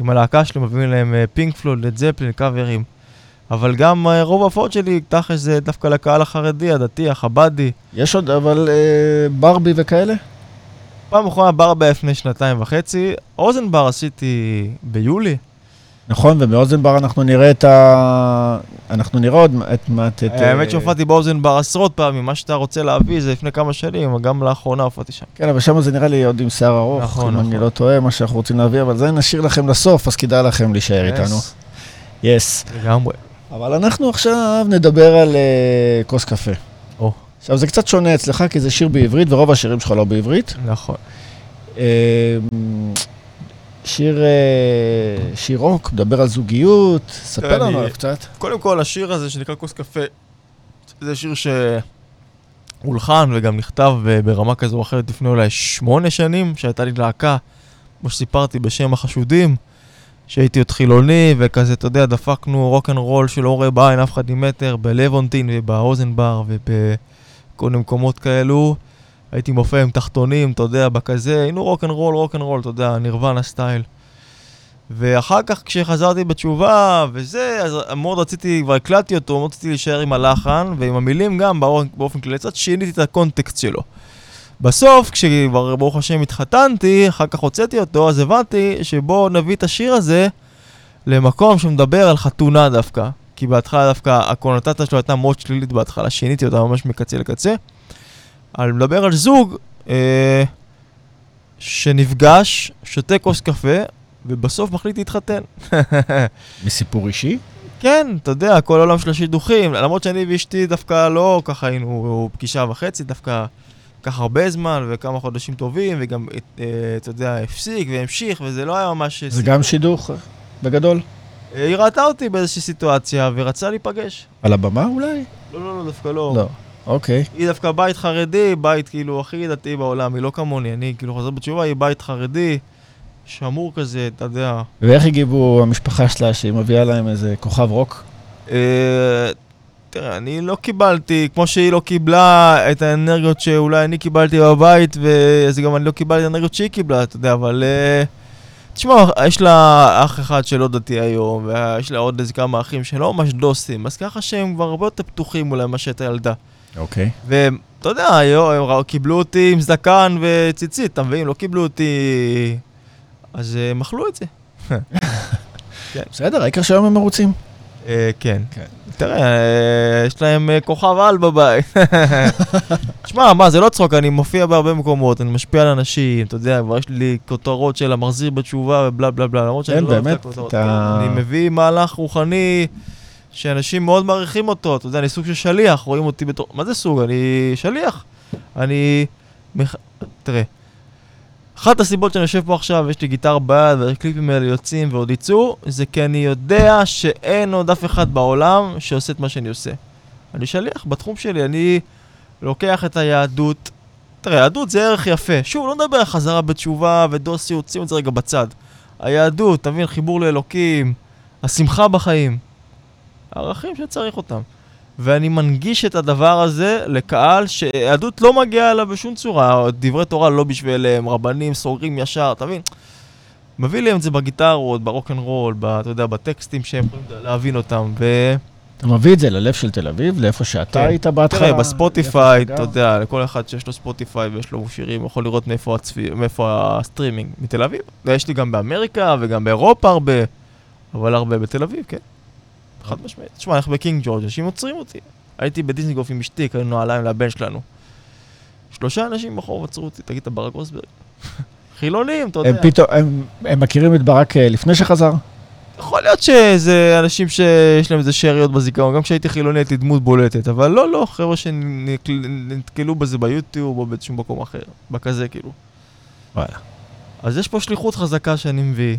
עם הלהקה שלי, מביאים להם פינק פלויד, לד זפלין, קאברים, אבל גם רוב ההופעות שלי, תכל'ס זה דווקא לקהל החרדי, הדתי, החבדי. יש עוד, אבל ברבי וכאלה? פעם אחרונה ברבי לפני שנתיים וחצי, אוזן בר עשיתי ביולי, נכון, ובאוזנבר אנחנו נראה את ה... אנחנו נראה עוד את מה... האמת שהופעתי באוזנבר עשרות פעמים, מה שאתה רוצה להביא זה לפני כמה שנים, גם לאחרונה הופעתי שם. כן, אבל שם זה נראה לי עוד עם שיער ארוך, נכון, נכון. אני לא טועה מה שאנחנו רוצים להביא, אבל זה נשאיר לכם לסוף, אז כדאי לכם להישאר איתנו. יס. לגמרי. אבל אנחנו עכשיו נדבר על כוס קפה. או. עכשיו זה קצת שונה אצלך, כי זה שיר בעברית, ורוב השירים שלך לא בעברית. נכון. שיר, שיר רוק, מדבר על זוגיות, ספר לנו עליו קצת. קודם כל, השיר הזה שנקרא כוס קפה, זה שיר שהולחן וגם נכתב ברמה כזו או אחרת לפני אולי שמונה שנים, שהייתה לי להקה, כמו שסיפרתי, בשם החשודים, שהייתי עוד חילוני, וכזה, אתה יודע, דפקנו רוק'נ'רול של אורי בעין, אף אחד ממטר, בלוונטין ובאוזנבר ובכל מקומות כאלו. הייתי מופיע עם תחתונים, אתה יודע, בכזה, היינו רוק'נ'רול, רוק'נ'רול, אתה יודע, נירוונה סטייל. ואחר כך כשחזרתי בתשובה וזה, אז מאוד רציתי, כבר הקלטתי אותו, מאוד רציתי להישאר עם הלחן, ועם המילים גם באופן כללי, קצת שיניתי את הקונטקסט שלו. בסוף, כשכבר ברוך השם התחתנתי, אחר כך הוצאתי אותו, אז הבנתי שבו נביא את השיר הזה למקום שמדבר על חתונה דווקא, כי בהתחלה דווקא הקונוטציה שלו הייתה מאוד שלילית בהתחלה, שיניתי אותה ממש מקצה לקצה. אני מדבר על זוג אה, שנפגש, שותה כוס קפה, ובסוף מחליט להתחתן. מסיפור אישי? כן, אתה יודע, כל עולם של השידוכים. למרות שאני ואשתי דווקא לא ככה היינו פגישה וחצי, דווקא כך הרבה זמן וכמה חודשים טובים, וגם, אה, אתה יודע, הפסיק והמשיך, וזה לא היה ממש סיפור. זה גם שידוך בגדול? אה, היא ראתה אותי באיזושהי סיטואציה ורצה להיפגש. על הבמה אולי? לא, לא, לא, דווקא לא. לא. אוקיי. היא דווקא בית חרדי, בית כאילו הכי דתי בעולם, היא לא כמוני, אני כאילו חוזר בתשובה, היא בית חרדי, שמור כזה, אתה יודע. ואיך הגיבו המשפחה שלה שהיא מביאה להם איזה כוכב רוק? תראה, אני לא קיבלתי, כמו שהיא לא קיבלה את האנרגיות שאולי אני קיבלתי בבית, ואז גם אני לא קיבלתי את האנרגיות שהיא קיבלה, אתה יודע, אבל... תשמע, יש לה אח אחד שלא דתי היום, ויש לה עוד איזה כמה אחים שלא ממש דוסים, אז ככה שהם כבר הרבה יותר פתוחים אולי מה שהייתה ילדה. אוקיי. ואתה יודע, הם קיבלו אותי עם זקן וציצית, אתה מבין, לא קיבלו אותי, אז הם אכלו את זה. בסדר, העיקר שהיום הם מרוצים. כן. תראה, יש להם כוכב על בבית. תשמע, מה, זה לא צחוק, אני מופיע בהרבה מקומות, אני משפיע על אנשים, אתה יודע, כבר יש לי כותרות של המחזיר בתשובה ובלה בלה בלה, למרות שאני לא עושה כותרות. אני מביא מהלך רוחני... שאנשים מאוד מעריכים אותו, אתה יודע, אני סוג של שליח, רואים אותי בתור... מה זה סוג? אני שליח. אני... תראה, אחת הסיבות שאני יושב פה עכשיו, יש לי גיטר ביד, והקליפים האלה יוצאים ועוד ייצאו, זה כי אני יודע שאין עוד אף אחד בעולם שעושה את מה שאני עושה. אני שליח בתחום שלי, אני לוקח את היהדות. תראה, היהדות זה ערך יפה. שוב, לא נדבר על חזרה בתשובה ודוסי, הוציאו את זה רגע בצד. היהדות, תבין, חיבור לאלוקים, השמחה בחיים. הערכים שצריך אותם. ואני מנגיש את הדבר הזה לקהל שהיהדות לא מגיעה אליו בשום צורה. דברי תורה לא בשבילם, רבנים, סוגרים ישר, אתה מבין? מביא להם את זה בגיטרות, ברוק'נ'רול, אתה יודע, בטקסטים שהם יכולים להבין אותם. אתה מביא את זה ללב של תל אביב, לאיפה שאתה היית בהתחלה. תראה, בספוטיפיי, אתה יודע, לכל אחד שיש לו ספוטיפיי ויש לו שירים, יכול לראות מאיפה הסטרימינג מתל אביב. יש לי גם באמריקה וגם באירופה הרבה, אבל הרבה בתל אביב, כן. חד משמעית. תשמע, אנחנו בקינג ג'ורג' אנשים עוצרים אותי. הייתי בדיסניגוף עם אשתי, קנינו עליים לבן שלנו. שלושה אנשים בחור עצרו אותי, תגיד, אתה ברק רוסברג. חילונים, אתה יודע. הם מכירים את ברק לפני שחזר? יכול להיות שזה אנשים שיש להם איזה שעריות בזיכרון, גם כשהייתי חילוני הייתי דמות בולטת, אבל לא, לא, חבר'ה שנתקלו בזה ביוטיוב או באיזשהו מקום אחר, בכזה כאילו. וואלה. אז יש פה שליחות חזקה שאני מביא,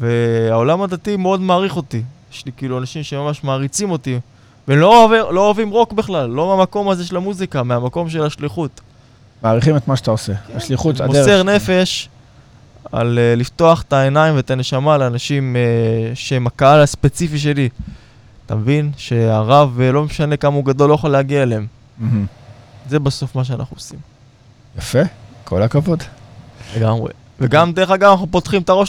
והעולם הדתי מאוד מעריך אותי. יש לי כאילו אנשים שממש מעריצים אותי, ולא אוהבים רוק בכלל, לא מהמקום הזה של המוזיקה, מהמקום של השליחות. מעריכים את מה שאתה עושה, השליחות, הדרך. מוסר נפש. על uh, לפתוח את העיניים ואת הנשמה לאנשים uh, שהם הקהל הספציפי שלי. אתה מבין? שהרב uh, לא משנה כמה הוא גדול, לא יכול להגיע אליהם. Mm-hmm. זה בסוף מה שאנחנו עושים. יפה, כל הכבוד. לגמרי. וגם דרך אגב אנחנו פותחים את הראש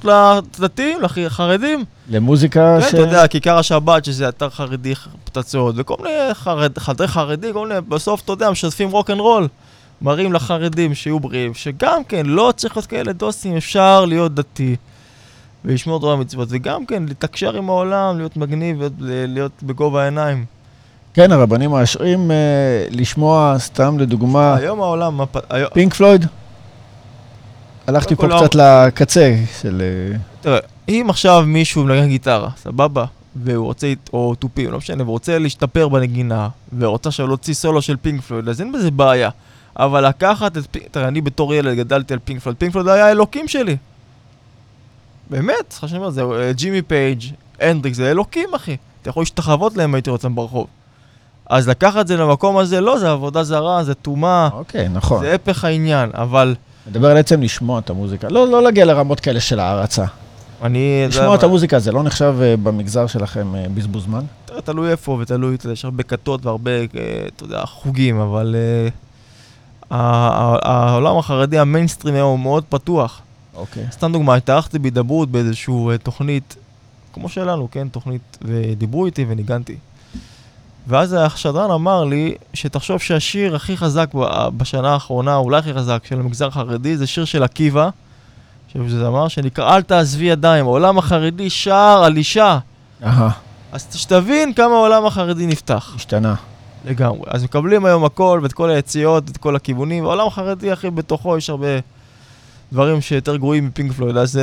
לדתיים, לחרדים. למוזיקה ש... כן, אתה יודע, כיכר השבת שזה אתר חרדי פצצות, וכל מיני חרד, חדרי חרדי, כל מיני, בסוף אתה יודע, משתפים רוק אנד רול. מראים לחרדים שיהיו בריאים, שגם כן לא צריך להיות כאלה דוסים, אפשר להיות דתי ולשמור תורה מצוות, וגם כן לתקשר עם העולם, להיות מגניב, להיות בגובה העיניים. כן, הרבנים מאשרים אה, לשמוע סתם לדוגמה... היום העולם... היום... פינק פלויד? הלכתי פה קצת העולם... לקצה של... תראה, אם עכשיו מישהו מנגן גיטרה, סבבה, והוא רוצה, או טופים, לא משנה, והוא רוצה להשתפר בנגינה, ורוצה להוציא סולו של פינק פלויד, אז אין בזה בעיה. אבל לקחת את פינק... תראה, אני בתור ילד גדלתי על פינק פלויד. פינק פלויד היה האלוקים שלי. באמת, צריך לשמוע, זה ג'ימי פייג', הנדריקס, זה אלוקים, אחי. אתה יכול להשתחוות להם, הייתי רוצם ברחוב. אז לקחת זה למקום הזה, לא, זה עבודה זרה, זה תומה. אוקיי, נכון. זה הפך העניין, אבל... מדבר על עצם לשמוע את המוזיקה. לא, לא להגיע לרמות כאלה של ההרצה. אני... לשמוע את המוזיקה, זה לא נחשב במגזר שלכם בזבוז זמן? תלוי איפה ותלוי, יש הרבה כתות והרבה, אתה יודע, חוגים, אבל... העולם החרדי, המיינסטרים היום, מאוד פתוח. אוקיי. סתם דוגמה, התארחתי בהידברות באיזשהו תוכנית, כמו שלנו, כן, תוכנית, ודיברו איתי וניגנתי. ואז השדרן אמר לי, שתחשוב שהשיר הכי חזק בשנה האחרונה, אולי הכי חזק, של המגזר החרדי, זה שיר של עקיבא, שזה אמר, שנקרא, אל תעזבי ידיים, העולם החרדי שר על אישה. אהה. אז שתבין כמה העולם החרדי נפתח. השתנה. לגמרי. אז מקבלים היום הכל, ואת כל היציאות, ואת כל הכיוונים, והעולם החרדי, אחי, בתוכו יש הרבה דברים שיותר גרועים מפינק פלויד, אז...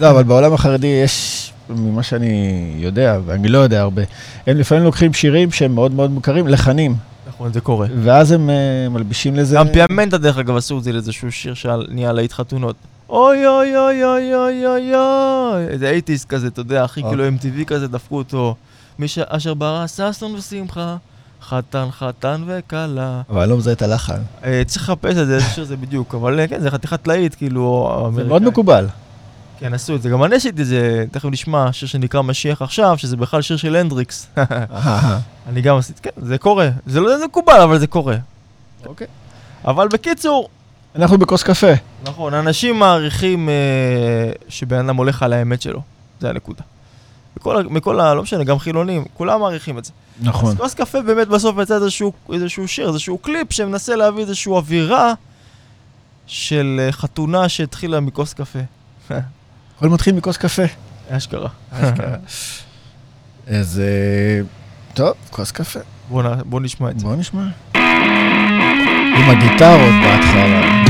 לא, אבל בעולם החרדי יש, ממה שאני יודע, ואני לא יודע הרבה, הם לפעמים לוקחים שירים שהם מאוד מאוד מוכרים, לחנים. נכון, זה קורה. ואז הם מלבישים לזה... גם פיאמנטה, דרך אגב, עשו את זה לאיזשהו שיר שנהיה להיט חתונות. אוי, אוי, אוי, אוי, אוי, אוי, אוי, זה אייטיז כזה, אתה יודע, אחי, כאילו אם טי וי כזה, דפקו אותו. מי שאשר ברא, ששון ושמחה. חתן, חתן וקלה. אבל לא מזהה את הלחן. צריך לחפש את זה, איזה שיר זה בדיוק, אבל כן, זה חתיכת להיט, כאילו... זה מאוד מקובל. כן, עשו את זה. גם אני עשיתי את זה, תכף נשמע, שיר שנקרא משיח עכשיו, שזה בכלל שיר של הנדריקס. אני גם עשיתי, כן, זה קורה. זה לא מקובל, אבל זה קורה. אוקיי. אבל בקיצור... אנחנו בכוס קפה. נכון, אנשים מעריכים שבן אדם הולך על האמת שלו. זה הנקודה. מכל ה... לא משנה, גם חילונים, כולם מעריכים את זה. נכון. אז כוס קפה באמת בסוף יצא איזשהו, איזשהו שיר, איזשהו קליפ שמנסה להביא איזושהי אווירה של חתונה שהתחילה מכוס קפה. הכל מתחיל מכוס קפה. אשכרה. אשכרה. אז טוב, כוס קפה. בוא, בוא נשמע את זה. בוא נשמע. עם הגיטרות בהתחלה.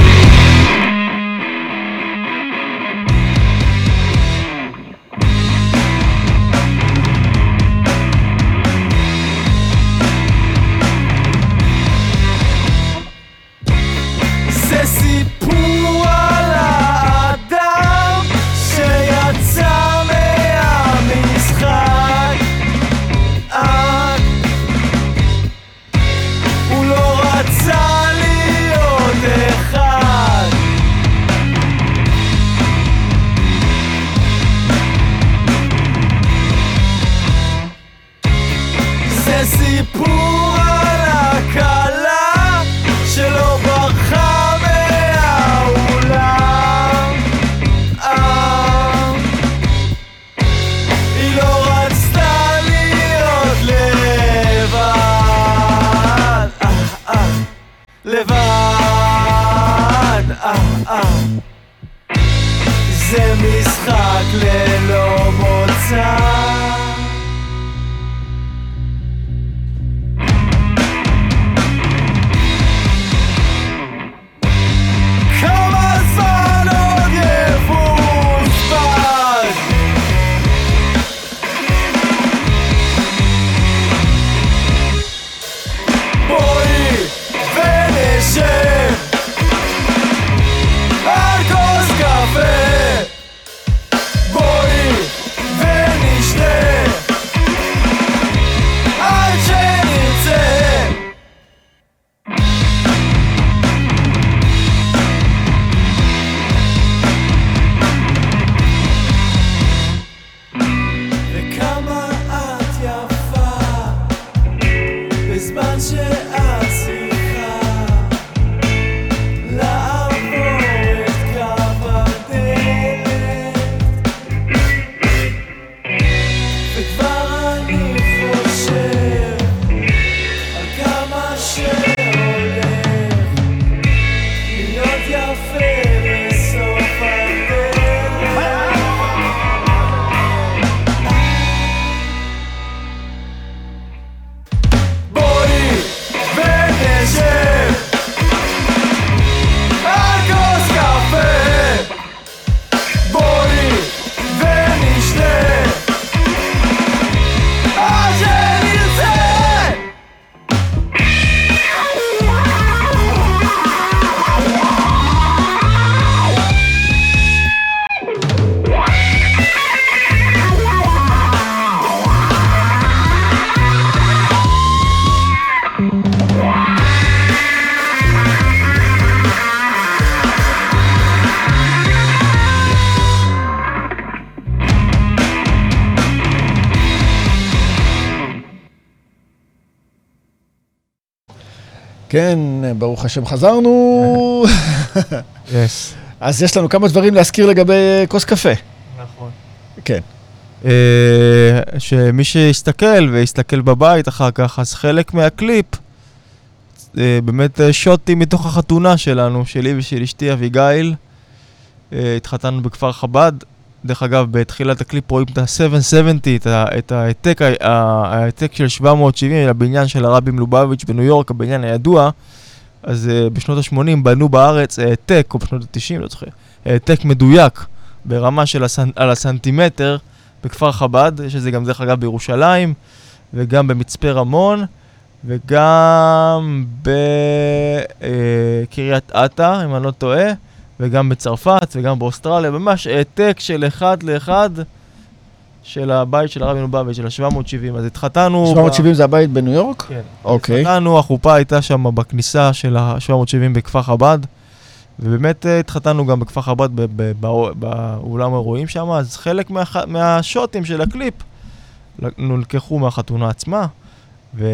לבד. אה, אה. זה משחק ללא מוצא. כמה זמן עוד יבוזבז? בואי ונשב על כוס קפה. כן, ברוך השם, חזרנו. יס. אז יש לנו כמה דברים להזכיר לגבי כוס קפה. נכון. כן. שמי שיסתכל ויסתכל בבית אחר כך, אז חלק מהקליפ, באמת שוטי מתוך החתונה שלנו, שלי ושל אשתי אביגיל, התחתנו בכפר חב"ד. דרך אגב, בתחילת הקליפ רואים את ה-שבע שבעים, את ההעתק של שבע מאות שבעים, הבניין של הרבי מלובביץ' בניו יורק, הבניין הידוע. אז בשנות ה-שמונים בנו בארץ העתק, או בשנות ה-תשעים, לא זוכר, העתק מדויק ברמה של הסנטימטר בכפר חב"ד, יש את זה גם דרך אגב בירושלים, וגם במצפה רמון, וגם בקריית אתא, אם אני לא טועה. וגם בצרפת וגם באוסטרליה, ממש העתק של אחד לאחד של הבית של הרבי מלובביץ' של ה-שבע מאות שבעים. אז התחתנו... שבע מאות שבעים ב... זה הבית בניו יורק? כן. אוקיי. התחתנו, החופה הייתה שם בכניסה של ה-שבע מאות שבעים בכפר חב"ד, ובאמת התחתנו גם בכפר חב"ד ב- ב- ב- באולם האירועים שם, אז חלק מה- מהשוטים של הקליפ נלקחו מהחתונה עצמה, ויש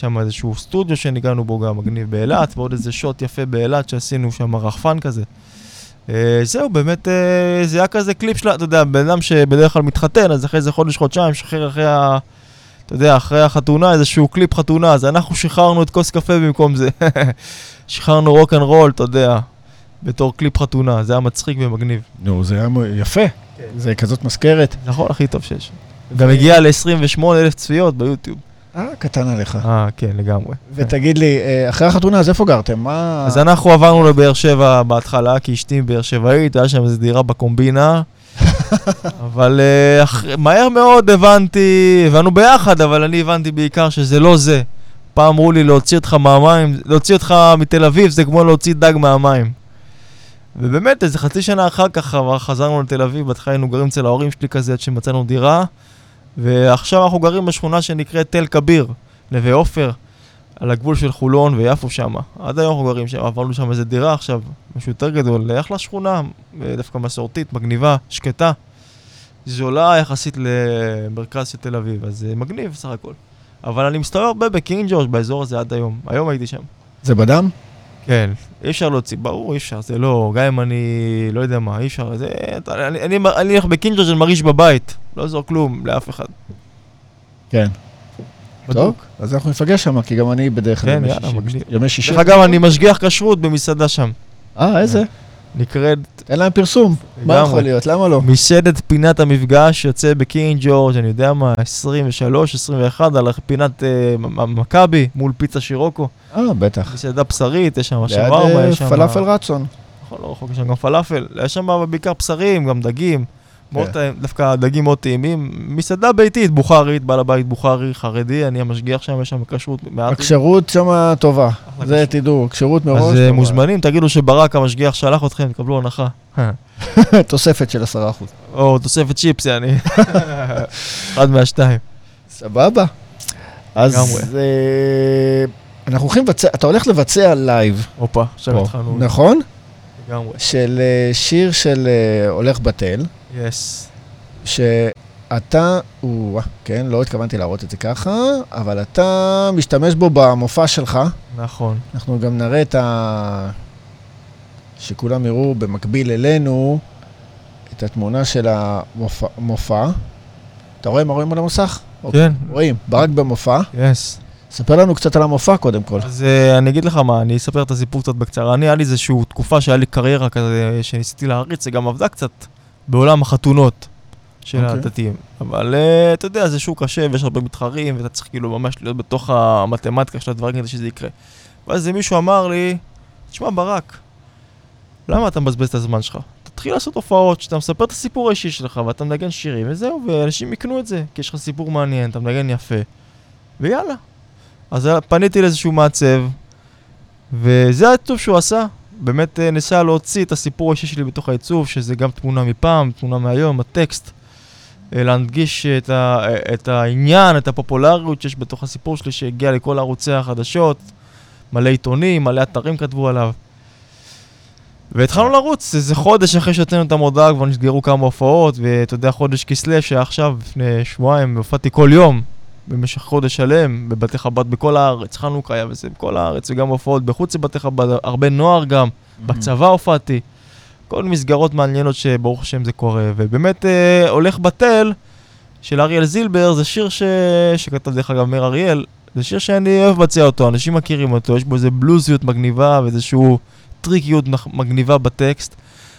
שם איזשהו סטודיו שניגענו בו גם מגניב באילת, ועוד איזה שוט יפה באילת שעשינו שם רחפן כזה. זהו, באמת, זה היה כזה קליפ שלה, אתה יודע, בן אדם שבדרך כלל מתחתן, אז אחרי זה חודש, חודשיים, שחרר אחרי, אתה יודע, אחרי החתונה, איזשהו קליפ חתונה, אז אנחנו שחררנו את כוס קפה במקום זה. שחררנו רוק אנד רול, אתה יודע, בתור קליפ חתונה, זה היה מצחיק ומגניב. נו, זה היה יפה, זה כזאת מזכרת. נכון, הכי טוב שיש. גם הגיע ל-עשרים ושמונה אלף צפיות ביוטיוב. אה, קטן עליך. אה, כן, לגמרי. ותגיד לי, אחרי החתונה, אז איפה גרתם? מה... אז אנחנו עברנו לבאר שבע בהתחלה, כי אשתי באר שבעית, היה שם איזו דירה בקומבינה, אבל מהר מאוד הבנתי, הבנו ביחד, אבל אני הבנתי בעיקר שזה לא זה. פעם אמרו לי להוציא אותך מהמים, להוציא אותך מתל אביב, זה כמו להוציא דג מהמים. ובאמת, איזה חצי שנה אחר כך חזרנו לתל אביב, בהתחלה היינו גרים אצל ההורים שלי כזה, עד שמצאנו דירה, ועכשיו אנחנו גרים בשכונה שנקראת תל כביר, נווה עופר, על הגבול של חולון ויפו שם. עד היום אנחנו גרים שם, עברנו שם איזה דירה עכשיו, משהו יותר גדול, אחלה שכונה, דווקא מסורתית, מגניבה, שקטה, זולה יחסית למרכז של תל אביב, אז זה מגניב סך הכל. אבל אני מסתובב הרבה בקינג ג'ורג' באזור הזה עד היום, היום הייתי שם. זה בדם? כן, אי אפשר להוציא, ברור, אי אפשר, זה לא, גם אם אני לא יודע מה, אי אפשר, זה, אני, אני, אני הולך בקינג'ו של מריש בבית, לא עזור כלום לאף אחד. כן. טוב, אז אנחנו נפגש שם, כי גם אני בדרך כלל ימי שישי. דרך אגב, אני משגיח כשרות במסעדה שם. אה, איזה? נקראת... אין להם פרסום, מה יכול להיות? למה לא? מסעדת פינת המפגש יוצא בקינג ג'ורג', אני יודע מה, עשרים ושלוש, עשרים ואחת, על פינת מכבי מול פיצה שירוקו. אה, בטח. מסעדה בשרית, יש שם שמרמה, יש שם... ליד פלאפל רצון. נכון, לא רחוק, יש שם גם פלאפל. יש שם בעיקר בשרים, גם דגים. דווקא דגים מאוד טעימים, מסעדה ביתית, בוכרית, בעל הבית בוכרי, חרדי, אני המשגיח שם, יש שם כשרות. הקשרות שם טובה, זה תדעו, כשרות מראש. אז מוזמנים, תגידו שברק המשגיח שלח אתכם, תקבלו הנחה. תוספת של עשרה אחוז. או, תוספת צ'יפסי, אני. אחד מהשתיים. סבבה. אז אנחנו הולכים לבצע, אתה הולך לבצע לייב. אופה, עכשיו התחלנו. נכון? של שיר של הולך בטל. יס. שאתה, ווא, כן, לא התכוונתי להראות את זה ככה, אבל אתה משתמש בו במופע שלך. נכון. אנחנו גם נראה את ה... שכולם יראו במקביל אלינו את התמונה של המופע. אתה רואה מה רואים על המוסך? כן. רואים, ברק במופע. יס. ספר לנו קצת על המופע קודם כל. אז אני אגיד לך מה, אני אספר את הסיפור קצת בקצרה. אני, היה לי איזושהי תקופה שהיה לי קריירה כזה שניסיתי להריץ, זה גם עבדה קצת. בעולם החתונות של okay. הדתיים. אבל uh, אתה יודע, זה שוק קשה ויש הרבה מתחרים, ואתה צריך כאילו ממש להיות בתוך המתמטיקה של הדברים כדי שזה יקרה. ואז מישהו אמר לי, תשמע ברק, למה אתה מבזבז את הזמן שלך? תתחיל לעשות הופעות שאתה מספר את הסיפור האישי שלך, ואתה מנגן שירים וזהו, ואנשים יקנו את זה, כי יש לך סיפור מעניין, אתה מנגן יפה. ויאללה. אז פניתי לאיזשהו מעצב, וזה הטוב שהוא עשה. באמת ניסה להוציא את הסיפור האישי שלי בתוך העיצוב, שזה גם תמונה מפעם, תמונה מהיום, הטקסט, להנגיש את, ה, את העניין, את הפופולריות שיש בתוך הסיפור שלי, שהגיע לכל ערוצי החדשות, מלא עיתונים, מלא אתרים כתבו עליו. והתחלנו לרוץ, איזה חודש אחרי שהוצאנו את המודעה, כבר נסגרו כמה הופעות, ואתה יודע, חודש כסלו, שעכשיו, לפני שבועיים, הופעתי כל יום, במשך חודש שלם, בבתי חב"ד בכל הארץ, חנוכה היה וזה בכל הארץ, וגם הופעות בחוץ לבתי חב"ד, הרבה נוער גם, בצבא הופעתי, כל מסגרות מעניינות שברוך השם זה קורה, ובאמת אה, הולך בטל של אריאל זילבר, זה שיר ש... שכתב דרך אגב מר אריאל, זה שיר שאני אוהב בצע אותו, אנשים מכירים אותו, יש בו איזה בלוזיות מגניבה ואיזשהו טריקיות מגניבה בטקסט,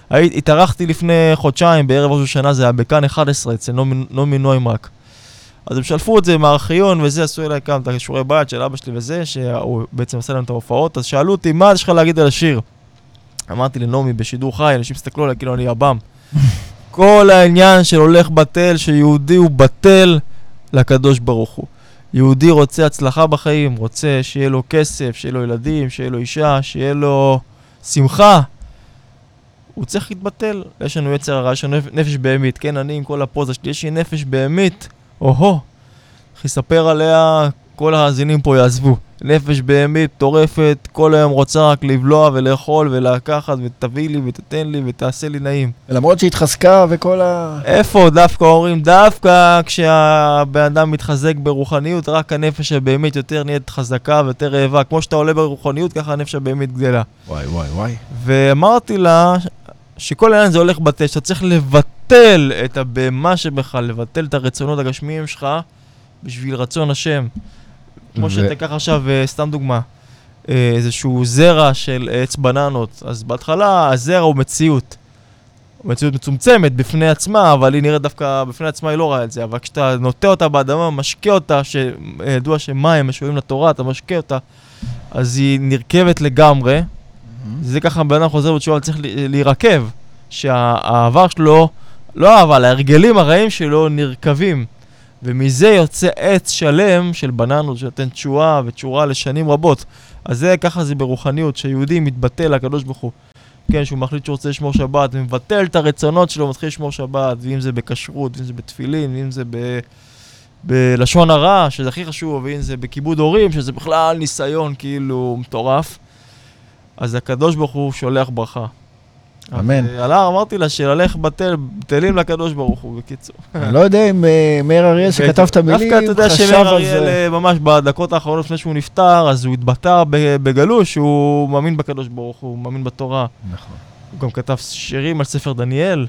היית, התארחתי לפני חודשיים, בערב ראש השנה, זה היה בכאן אחת עשרה, אצל נעמי, נעמי נוימרק, אז הם שלפו את זה מהארכיון, וזה עשו אליי כאן, את השיעורי בית של אבא שלי וזה, שהוא בעצם עשה להם את ההופעות, אז שאלו אותי, מה יש לך להגיד על השיר? אמרתי לנעמי בשידור חי, אנשים הסתכלו עליי, כאילו אני הבם. כל העניין של הולך בטל, שיהודי הוא בטל לקדוש ברוך הוא. יהודי רוצה הצלחה בחיים, רוצה שיהיה לו כסף, שיהיה לו ילדים, שיהיה לו אישה, שיהיה לו שמחה. הוא צריך להתבטל. יש לנו יצר הרע, יש לנו נפש בהמית, כן, אני עם כל הפוזה שלי, יש לי נפש בהמית. אוהו, חיספר עליה, כל ההזינים פה יעזבו. נפש בהמית, טורפת, כל היום רוצה רק לבלוע ולאכול ולקחת ותביא לי ותתן לי ותעשה לי נעים. למרות שהתחזקה וכל ה... איפה דווקא אומרים? דווקא כשהבן אדם מתחזק ברוחניות, רק הנפש הבהמית יותר נהיית חזקה ויותר רעבה. כמו שאתה עולה ברוחניות, ככה הנפש הבהמית גדלה. וואי וואי וואי. ואמרתי לה... שכל העניין זה הולך בטל, שאתה צריך לבטל את הבמה שבך, לבטל את הרצונות הגשמיים שלך בשביל רצון השם. כמו שאתה ככה עכשיו, סתם דוגמה, איזשהו זרע של עץ בננות, אז בהתחלה הזרע הוא מציאות. מציאות מצומצמת בפני עצמה, אבל היא נראית דווקא, בפני עצמה היא לא ראה את זה, אבל כשאתה נוטה אותה באדמה, משקה אותה, שידוע שמים משווים לתורה, אתה משקה אותה, אז היא נרכבת לגמרי, זה ככה בן אדם חוזר בתשובה, צריך להירקב, שהעבר שלו, לא אבל, ההרגלים הרעים שלו נרכבים, ומזה יוצא עץ שלם של בננות שנותן תשועה ותשורה לשנים רבות. אז זה ככה זה ברוחניות, שהיהודי מתבטל לקדוש ברוך הוא. כן, שהוא מחליט שהוא רוצה לשמור שבת, ומבטל את הרצונות שלו, מתחיל לשמור שבת, ואם זה בכשרות, ואם זה בתפילין, ואם זה ב... בלשון הרע, שזה הכי חשוב, ואם זה בכיבוד הורים, שזה בכלל ניסיון כאילו מטורף. אז הקדוש ברוך הוא שולח ברכה. אמן. עלה, אמרתי לה שללך בטל, בטלים לקדוש ברוך הוא, בקיצור. אני לא יודע אם מאיר אריאל שכתב את המילים, חשב על זה. דווקא אתה יודע שמאיר אריאל ממש בדקות האחרונות לפני שהוא נפטר, אז הוא התבטא בגלוש, הוא מאמין בקדוש ברוך הוא, הוא מאמין בתורה. נכון. הוא גם כתב שירים על ספר דניאל.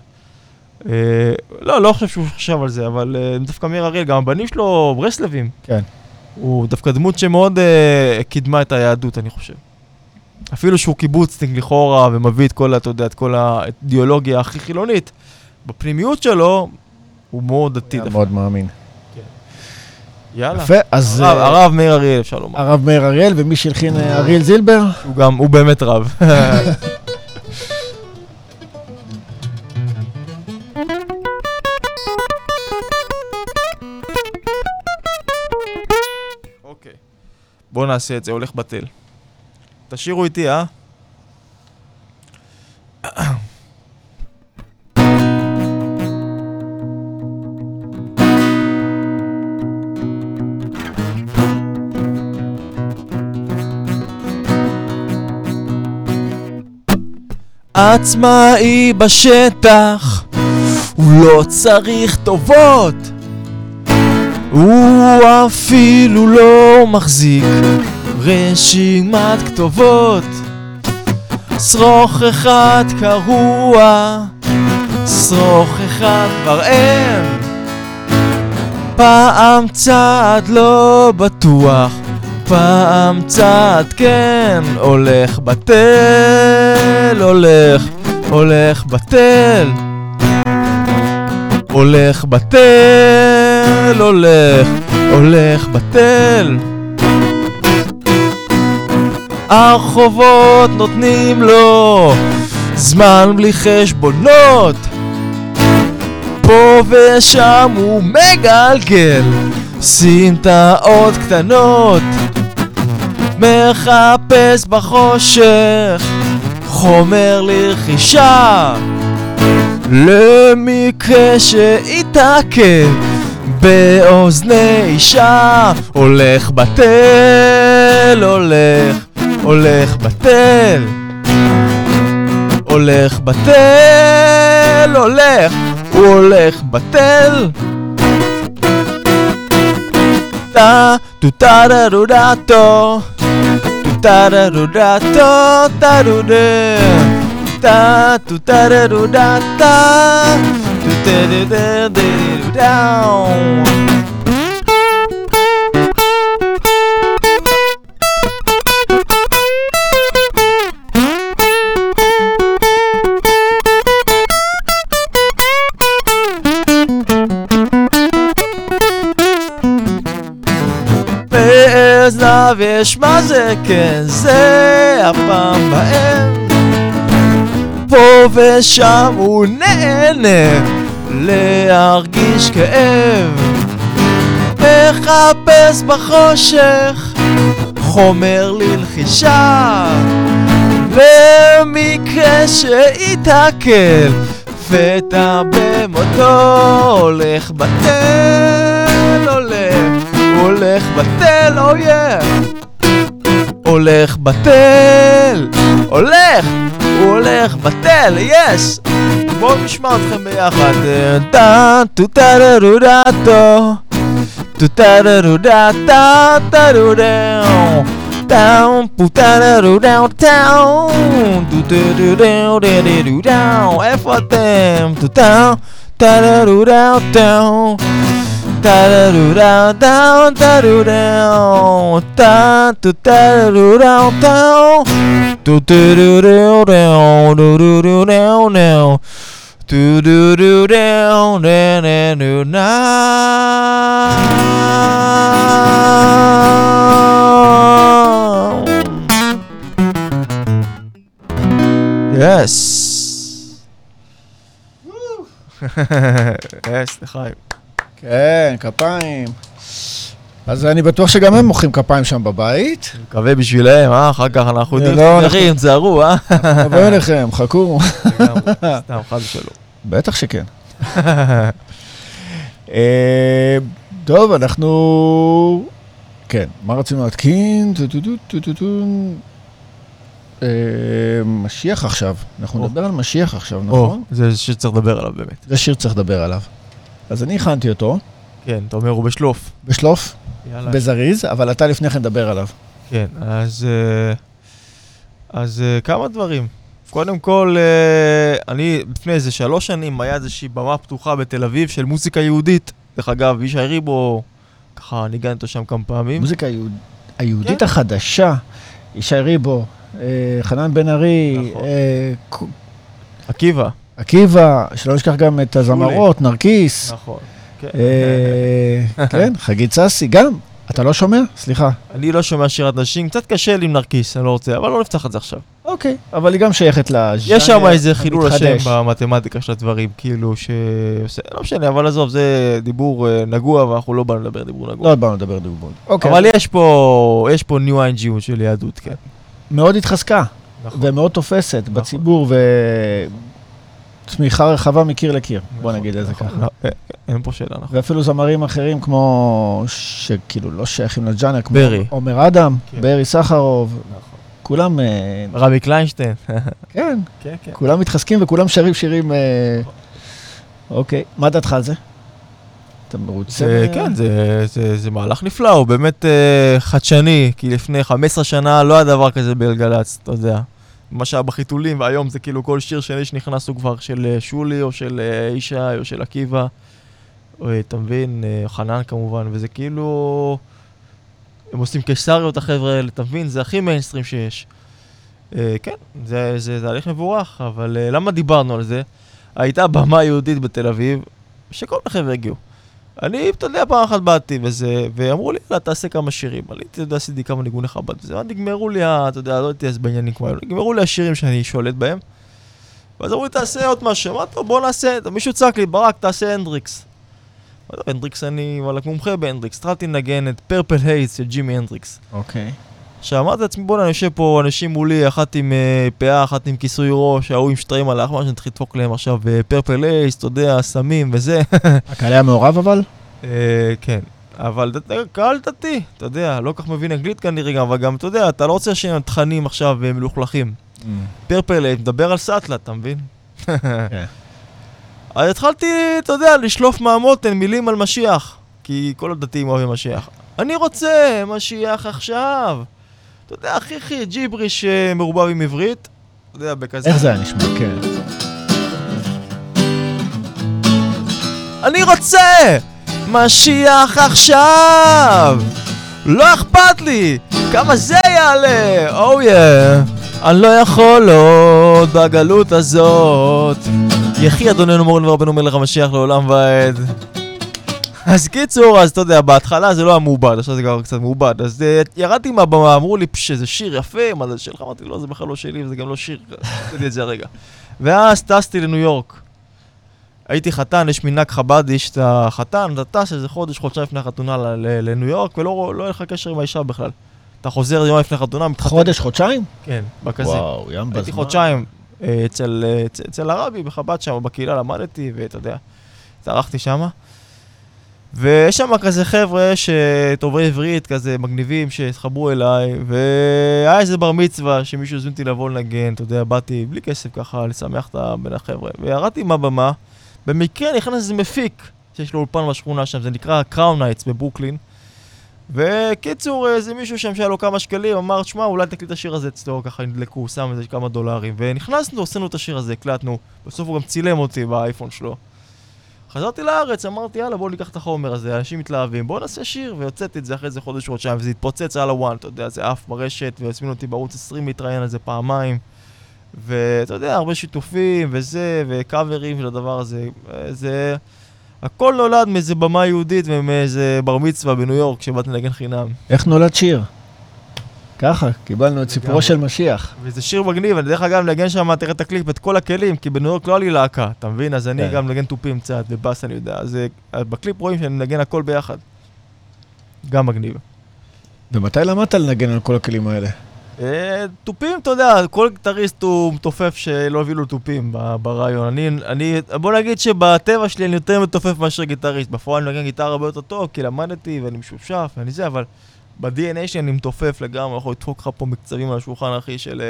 לא, לא חושב שהוא חשב על זה, אבל דווקא מאיר אריאל, גם הבנים שלו ברסלבים. כן. הוא דווקא דמות שמאוד אה, קידמה את היהדות, אני חושב. אפילו שהוא קיבוצניק לכאורה, ומביא את כל, אתה יודע, את כל האידיאולוגיה הכי חילונית. בפנימיות שלו, הוא מאוד דתי דווקא. מאוד מאמין. יאללה. יפה, אז... הרב, הרב מאיר אריאל, אפשר לומר. הרב מאיר אריאל, ומי שהלחין אריאל זילבר? הוא גם, הוא באמת רב. אוקיי. בואו נעשה את זה, הולך בטל. תשאירו איתי, אה? עצמאי בשטח, הוא לא צריך טובות, הוא אפילו לא מחזיק רשימת כתובות. שרוך אחד קרוע, שרוך אחד מראה, פעם צעד לא בטוח, פעם צעד כן. הולך בטל, הולך, הולך בטל, הולך בטל, הולך, הולך בטל. הרחובות נותנים לו זמן בלי חשבונות, פה ושם הוא מגלגל סינטאות קטנות, מחפש בחושך חומר לרכישה, למקרה שיתעכב באוזני אישה. הולך בטל, הולך, הולך בטל, הולך בטל, הולך, הוא הולך בטל. טה טו טה דה דו דה טו, טה דה דו דה טו, טה דו דה, טה טו טה דה דו דה טה, טו טה דה דה דה דו דאו. ויש מה זה כן, זה הפעם בהם, פה ושם הוא נהנה להרגיש כאב, מחפש בחושך חומר ללחישה, למקרה שיתעכל פתע במותו. הולך בטל, הולך, הולך בטל, אויה, הולך בטל, הולך, הוא הולך בטל, יש. בואו נשמע אתכם ביחד. טה טו טה דה דו דה טו, טו טה דה דו דה טה, טה דו דה, טאו פו טה דה דו דה טאו, טו טה דו דה דה דו דאו. איפה אתם? טו טאו טה דה דו דה טאו, טה דו דאו דאו, טה דו דאו, טה טו טה דו דאו טאו, טו טו דו דאו דאו, דו דו דו דאו דאו, טו דו דו דאו דאו דאו דאו. יס. יס, לחיים. כן, כפיים. אז אני בטוח שגם הם מוחאים כפיים שם בבית. מקווה בשבילם, אה? אחר כך אנחנו נראים, צערו, אה? נבוא אליכם, חכו. סתם, חד שלו. בטח שכן. טוב, אנחנו... כן, מה רצינו להתקין? משיח עכשיו. אנחנו נדבר על משיח עכשיו, נכון? זה שיר צריך לדבר עליו באמת. זה שיר צריך לדבר עליו. אז אני הכנתי אותו. כן, אתה אומר, הוא בשלוף. בשלוף, יאללה. בזריז, אבל אתה לפני כן דבר עליו. כן, אז, אז כמה דברים. קודם כל, אני לפני איזה שלוש שנים, היה איזושהי במה פתוחה בתל אביב של מוזיקה יהודית. דרך אגב, ישי ריבו בטח ניגן אותו שם כמה פעמים. מוזיקה היהודית החדשה, ישי ריבו, חנן בן ארי, עקיבא. עקיבא, שלא נשכח גם את הזמרות, נרקיס. נכון. כן, חגית ססי, גם. אתה לא שומע? סליחה. אני לא שומע שירת נשים, קצת קשה לי עם נרקיס, אני לא רוצה, אבל לא נפתח את זה עכשיו. אוקיי, אבל היא גם שייכת לז'אנר. יש שם איזה חילול השם במתמטיקה של הדברים, כאילו ש... לא משנה, אבל עזוב, זה דיבור נגוע, ואנחנו לא באנו לדבר דיבור נגוע. לא באנו לדבר דיבור נגוע. אבל יש פה, יש פה ניו אנג'יות של יהדות, כן. מאוד התחזקה, ומאוד תופסת בציבור, ותמיכה רחבה מקיר לקיר, בוא נגיד איזה ככה. אין פה שאלה, נכון. ואפילו זמרים אחרים כמו, שכאילו לא שייכים לז'אנר, כמו עומר אדם, ברי סחרוב, כולם... רבי קליינשטיין. כן, כולם מתחזקים וכולם שרים שירים... אוקיי, מה דעתך על זה? אתה מרוצה? כן, זה מהלך נפלא, הוא באמת חדשני, כי לפני חמש עשרה שנה לא היה דבר כזה בגלגלצ, אתה יודע. מה שהיה בחיתולים, והיום זה כאילו כל שיר שני שנכנס הוא כבר של שולי, או של ישי, או של עקיבא, אתה מבין, חנן כמובן, וזה כאילו... הם עושים קיסריות, החבר'ה, לתבין, זה הכי מיינסטרים שיש. כן, זה תהליך מבורך, אבל למה דיברנו על זה? הייתה במה יהודית בתל אביב, שכל החבר'ה הגיעו. אני, אתה יודע, פעם אחת באתי וזה, ואמרו לי, לא, תעשה כמה שירים. אני, אתה יודע, עשיתי כמה ניגוני חב"ד וזה, נגמרו לי, אתה יודע, לא הייתי אז בעניינים כמו היום, נגמרו לי השירים שאני שולט בהם, ואז אמרו לי, תעשה עוד משהו, מה טוב, בוא נעשה, מישהו צעק לי, ברק, תעשה הנדריקס. הנדריקס, אני מומחה בהנדריקס, התחלתי לנגן את פרפל הייז של ג'ימי הנדריקס. אוקיי. שאמרתי לעצמי, בואו, אני יושב פה אנשים מולי, אחת עם פאה, אחת עם כיסוי ראש, ההוא עם שטריים על האחמר, שאני אתחיל לדפוק להם עכשיו פרפל הייז, אתה יודע, סמים וזה. הקהל היה מעורב אבל? כן, אבל קהל דתי, אתה יודע, לא כך מבין אנגלית כנראה, אבל גם, אתה יודע, אתה לא רוצה שהם תכנים עכשיו מלוכלכים. פרפל הייז, מדבר על סאטלה, אתה מבין? אז התחלתי, אתה יודע, לשלוף מהמותן מילים על משיח, כי כל הדתיים אוהבים משיח. אני רוצה משיח עכשיו. אתה יודע, הכי חי, ג'יבריש מרובב עם עברית. אתה יודע, בכזה... איך זה נשמע? כן. אני רוצה משיח עכשיו. לא אכפת לי כמה זה יעלה. אוו יא. אני לא יכול עוד בגלות הזאת. יחי אדוננו מורנו ורבנו מלך המשיח לעולם ועד. אז קיצור, אז אתה יודע, בהתחלה זה לא היה מעובד, עכשיו זה כבר קצת מעובד, אז ירדתי מהבמה, אמרו לי שזה שיר יפה, מה זה שלך? אמרתי, לא, זה בכלל לא שלי, וזה גם לא שיר, תדעי את זה הרגע. ואז טסתי לניו יורק, הייתי חתן, יש מנהג חב"די שאתה חתן, אתה טס איזה חודש, חודשיים לפני החתונה לניו יורק, ולא אין לך קשר עם האישה בכלל. אתה חוזר יום לפני החתונה, מתחתן. חודש, חודשיים? כן, בכזה. וואו, ים בזמן. אצל, אצל, אצל הרבי בחב"ד שם, בקהילה למדתי, ואתה יודע, התארחתי שם. ויש שם כזה חבר'ה שדוברי עברית, כזה מגניבים שהתחברו אליי, והיה איזה בר מצווה שמישהו הזמנתי לבוא לנגן, אתה יודע, באתי בלי כסף ככה, לשמח את בין החבר'ה. וירדתי מהבמה, במקרה נכנס איזה מפיק, שיש לו אולפן בשכונה שם, זה נקרא קראון נייטס בברוקלין. וקיצור, איזה מישהו שם שהיה לו כמה שקלים, אמר, שמע, אולי תקליט את השיר הזה אצלו, ככה נדלקו, שם איזה כמה דולרים, ונכנסנו, עשינו את השיר הזה, הקלטנו, בסוף הוא גם צילם אותי באייפון שלו. חזרתי לארץ, אמרתי, יאללה, בואו ניקח את החומר הזה, אנשים מתלהבים, בואו נעשה שיר, ויוצאתי את זה אחרי זה חודש חודשיים, וזה התפוצץ על הוואן, אתה יודע, זה אף ברשת, והזמינו אותי בערוץ עשרים להתראיין על זה פעמיים, ואתה יודע, הרבה שיתופים, וזה, וקאברים של הדבר הזה, זה... הכל נולד מאיזה במה יהודית ומאיזה בר מצווה בניו יורק שבאתי לנגן חינם. איך נולד שיר? ככה, קיבלנו את סיפורו של משיח. וזה שיר מגניב, אני דרך אגב נגן שם, תראה את הקליפ, את כל הכלים, כי בניו יורק לא היה לי להקה, אתה מבין? אז אני גם נגן טופים קצת, ובאס אני יודע. אז בקליפ רואים שאני נגן הכל ביחד. גם מגניב. ומתי למדת לנגן על כל הכלים האלה? טופים, אתה יודע, כל גיטריסט הוא מתופף שלא הביא לו טופים ברעיון. בוא נגיד שבטבע שלי אני יותר מתופף מאשר גיטריסט. בפועל אני נגן גיטרה הרבה יותר טוב, כי למדתי ואני משופשף ואני זה, אבל ב-די אן איי שלי אני מתופף לגמרי, יכול לדפוק לך פה מקצבים על השולחן, אחי, של...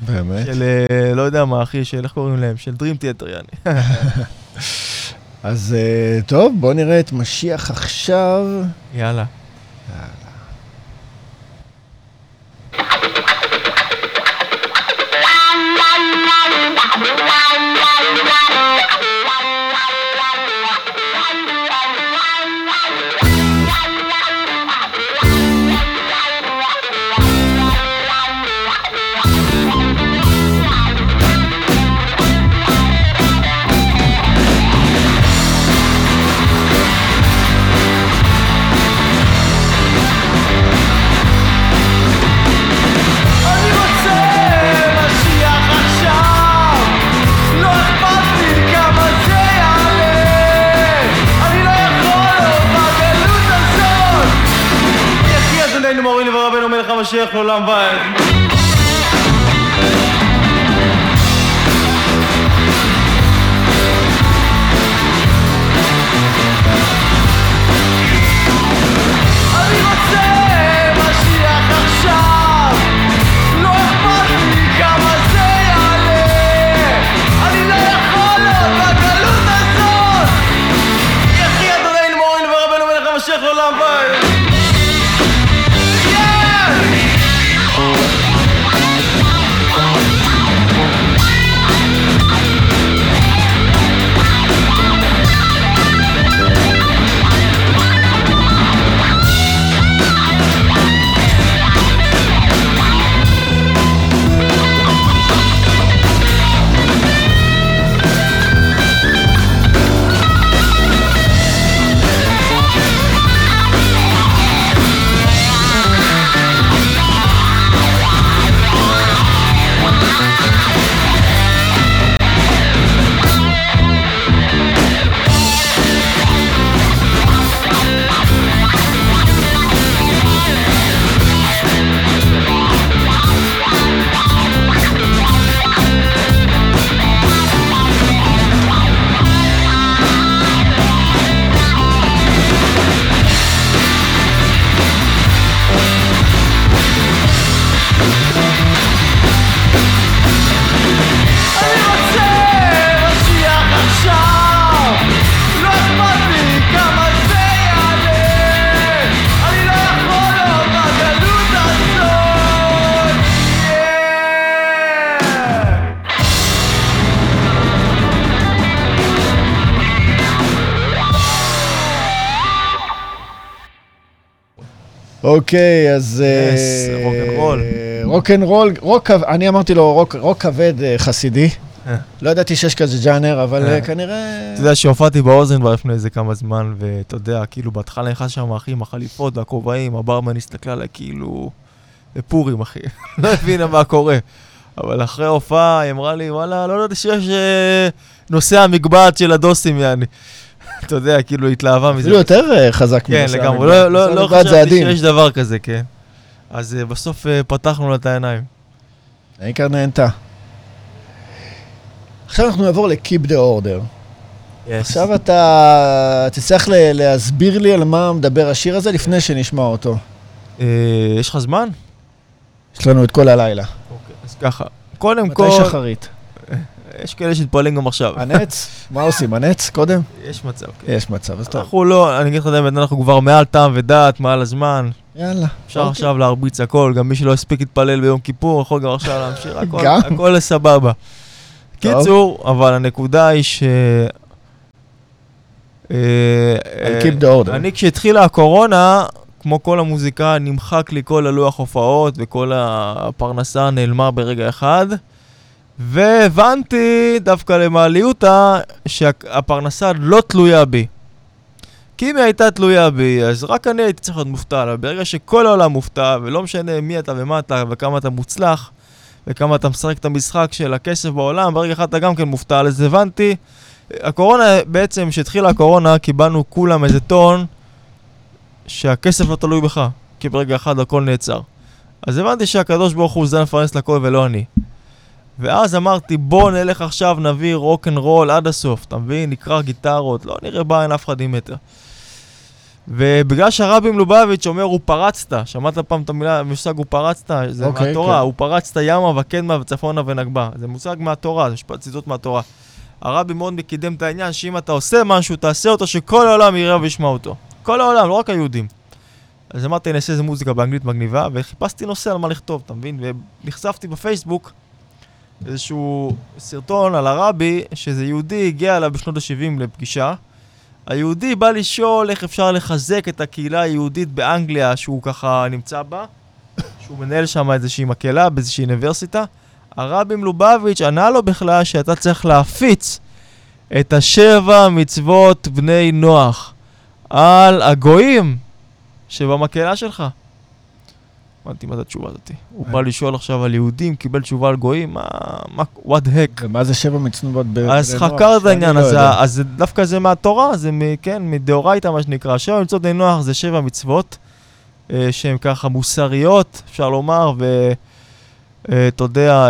באמת? של... לא יודע מה, אחי, של... איך קוראים להם? של Dream Theater, יעני. אז טוב, בוא נראה את משיח עכשיו. יאללה. יאללה. Bye. אלוהינו מורינו ורבנו מלך המשיח לעולם ועד. אוקיי, אז רוק'נ'רול, רוק'נ'רול, רוק, אני אמרתי לו רוק, רוק כבד חסידי, לא ידעתי שיש כזה ג'אנר, אבל כנראה... אתה יודע שהופעתי באוזן כבר לפני איזה כמה זמן, ואתה יודע, כאילו בהתחלה נכנס שם אחי עם החליפות והכובעים, הברמן הסתכל עליי כאילו, זה פורים אחי, לא הבינה מה קורה, אבל אחרי ההופעה היא אמרה לי, וואלה, לא יודעת שיש נושא המגבעת של הדוסים, יעני. אתה יודע, כאילו התלהבה מזה. אפילו יותר חזק מזה. כן, לגמרי. לא חשבתי שיש דבר כזה, כן. אז בסוף פתחנו לה את העיניים. העיקר נהנתה. עכשיו אנחנו נעבור ל-Keep the Order. עכשיו אתה תצטרך להסביר לי על מה מדבר השיר הזה לפני שנשמע אותו. יש לך זמן? יש לנו את כל הלילה. אוקיי, אז ככה. קודם כל... מתי שחרית? יש כאלה שתפעלים גם עכשיו. הנץ? מה עושים? הנץ קודם? יש מצב. יש מצב, אז טוב. אנחנו לא, אני אגיד לך דעת, אנחנו כבר מעל טעם ודעת, מעל הזמן. יאללה. אפשר עכשיו להרביץ הכל, גם מי שלא הספיק להתפלל ביום כיפור, יכול גם עכשיו להמשיך, הכל סבבה. קיצור, אבל הנקודה היא ש... אני כשהתחילה הקורונה, כמו כל המוזיקה, נמחק לי כל הלוח הופעות, וכל הפרנסה נעלמה ברגע אחד. והבנתי דווקא למעליותה שהפרנסה לא תלויה בי, כי אם היא הייתה תלויה בי אז רק אני הייתי צריך להיות מופתע, אבל ברגע שכל העולם מופתע ולא משנה מי אתה ומה אתה וכמה אתה מוצלח וכמה אתה משחק את המשחק של הכסף בעולם, ברגע אחד אתה גם כן מופתע. אז הבנתי, הקורונה בעצם, כשהתחילה הקורונה קיבלנו כולם איזה טון שהכסף לא תלוי בך, כי ברגע אחד הכל נעצר. אז הבנתי שהקדוש ברוך הוא זה מפרנס לכל ולא אני, ואז אמרתי, בוא נלך עכשיו, נביא רוק'נ'רול עד הסוף, אתה מבין? נקרא גיטרות, לא נראה בעין אף אחד עם מטר. ובגלל שהרבי מלובביץ' אומר, הוא פרצת, שמעת פעם את המילה, מושג הוא פרצת, זה okay, מהתורה, okay. הוא פרצת ימה וקדמה וצפונה ונגבה, זה מושג מהתורה, זה ציטוט מהתורה. הרבי מאוד מקידם את העניין, שאם אתה עושה משהו, תעשה אותו שכל העולם יראה וישמע אותו. כל העולם, לא רק היהודים. אז אמרתי, נעשה איזה מוזיקה באנגלית מגניבה, וחיפשתי נושא על מה לכתוב, אתה מבין? ונחשפתי בפייסבוק איזשהו סרטון על הרבי, שזה יהודי הגיע אליו בשנות ה-שבעים לפגישה. היהודי בא לשאול איך אפשר לחזק את הקהילה היהודית באנגליה שהוא ככה נמצא בה, שהוא מנהל שם איזושהי מקהלה באיזושהי אוניברסיטה. הרבי מלובביץ' ענה לו בכלל שאתה צריך להפיץ את השבע מצוות בני נוח על הגויים שבמקהלה שלך. אמרתי, מה זה התשובה הזאת? הוא בא לשאול עכשיו על יהודים, קיבל תשובה על גויים, מה, what heck? ומה זה שבע מצוות בני נוח? אז חקר את העניין, אז דווקא זה מהתורה, זה מדאורייתא מה שנקרא, שבע מצוות בני נוח זה שבע מצוות שהן ככה מוסריות, אפשר לומר, ואתה יודע,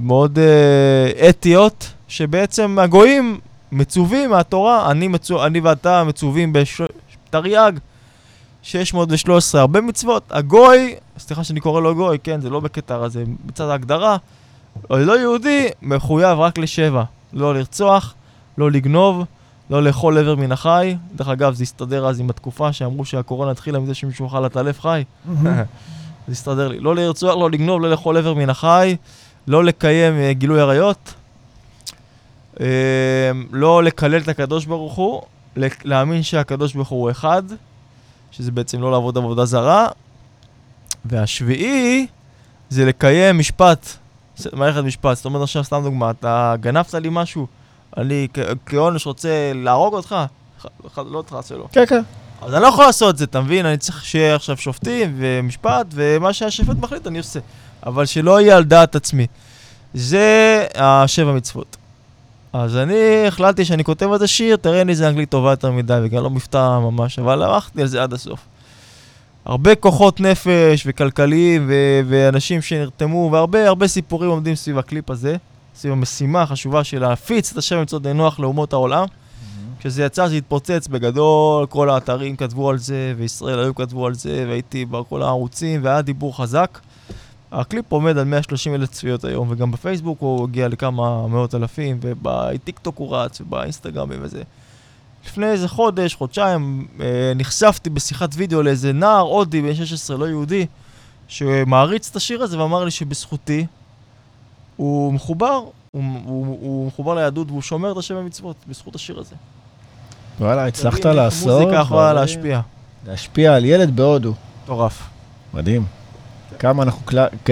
מאוד אתיות, שבעצם הגויים מצווים מהתורה, אני, מצו... אני ואתה מצווים בתרי"ג, שש מאות ושלוש עשרה, הרבה מצוות, הגוי, סליחה שאני קורא לו גוי, כן, זה לא בקטע, זה בצד ההגדרה, לא יהודי, מחויב רק לשבע, לא לרצוח, לא לגנוב, לא לאכול עבר מן החי. דרך אגב, זה הסתדר אז עם התקופה שאמרו שהקורונה התחילה מזה שמישהו אכל את הלב חי. זה הסתדר לי. לא לרצוח, לא לגנוב, לא לאכול עבר מן החי, לא לקיים uh, גילוי עריות, uh, לא לקלל את הקדוש ברוך הוא, להאמין שהקדוש ברוך הוא אחד, שזה בעצם לא לעבוד עבודה זרה. והשביעי זה לקיים משפט, מערכת משפט. זאת אומרת, עכשיו סתם דוגמה, אתה גנבת לי משהו, אני כעונש רוצה להרוג אותך, לא אותך שלא. כן, כן. אז אני לא יכול לעשות את זה, אתה מבין? אני צריך שיהיה עכשיו שופטים ומשפט, ומה שהשופט מחליט אני עושה. אבל שלא יהיה על דעת עצמי. זה השבע מצוות. אז אני החלטתי שאני כותב את השיר, תראה לי זה אנגלית טובה יותר מדי, וגם לא מפתע ממש, אבל הלכתי על זה עד הסוף. הרבה כוחות נפש וכלכליים ו- ואנשים שנרתמו, והרבה הרבה סיפורים עומדים סביב הקליפ הזה, סביב המשימה החשובה של להפיץ את השם מצוות נוח לאומות העולם. Mm-hmm. כשזה יצא, זה התפוצץ בגדול, כל האתרים כתבו על זה, וישראל היום כתבו על זה, והייתי בכל הערוצים, והיה דיבור חזק. הקליפ עומד על מאה ושלושים אלף צפיות היום, וגם בפייסבוק הוא הגיע לכמה מאות אלפים, ובטיקטוק הוא רץ, ובאינסטגרם וזה. לפני איזה חודש, חודשיים, אה, נחשפתי בשיחת וידאו לאיזה נער הודי בן שש עשרה, לא יהודי, שמעריץ את השיר הזה ואמר לי שבזכותי הוא מחובר, הוא, הוא, הוא מחובר ליהדות והוא שומר את השם המצוות, בזכות השיר הזה. וואלה, הצלחת לעשות. מוזיקה יכולה להשפיע. להשפיע על ילד בהודו. טורף. מדהים. כמה אנחנו קל... כ...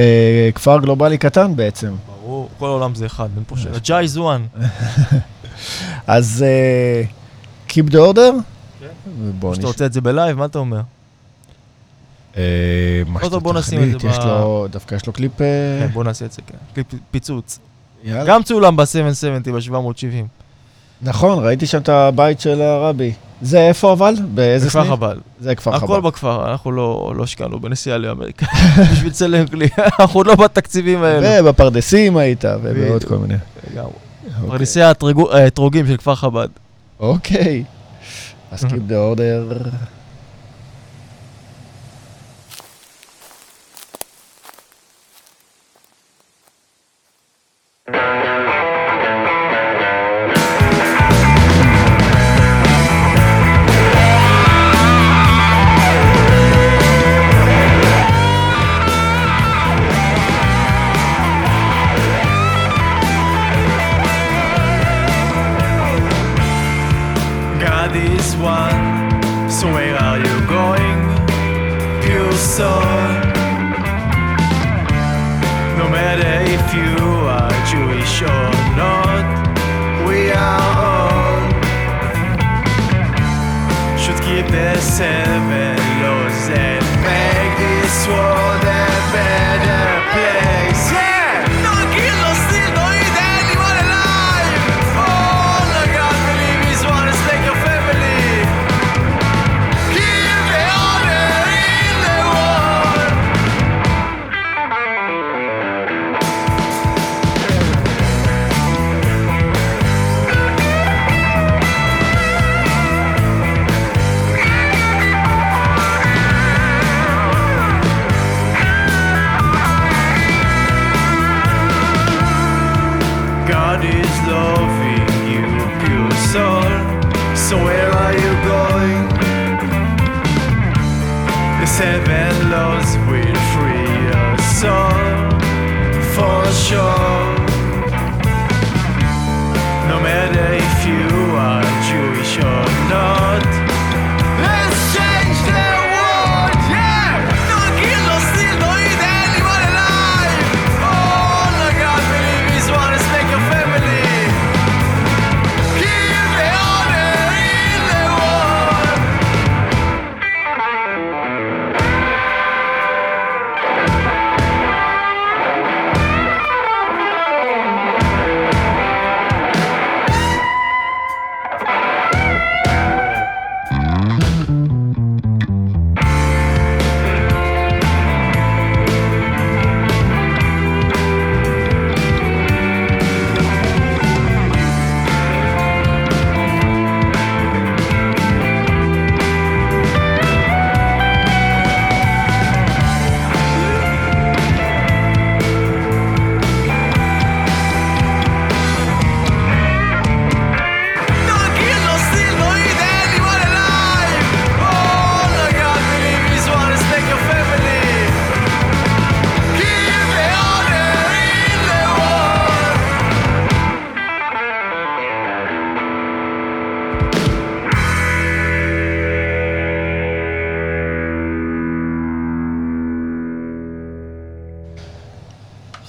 כפר גלובלי קטן בעצם. ברור, כל העולם זה אחד, אין פה שאלה. ג'אי זואן. אז אה, keep the order? כן. Okay. שאתה רוצה את זה בלייב, מה אתה אומר? מה שאתה תכנית, יש לו, דווקא יש לו קליפ... כן, בוא נעשה את זה, כן. קליפ פיצוץ. גם צולם ב-שבע שבעים, ב-שבע שבעים. נכון, ראיתי שם את הבית של הרבי. זה איפה אבל? באיזה סניף? בכפר חב"ל. זה כפר חב"ל. הכל בכפר, אנחנו לא השקענו בנסיעה לאמריקה. בשביל צלם קליפ, אנחנו לא בתקציבים האלה. ובפרדסים היית, ובעוד כל מיני. לגמרי. פרדסי האתרוגים של כפר חב"ל. אוקיי. אז keep the order.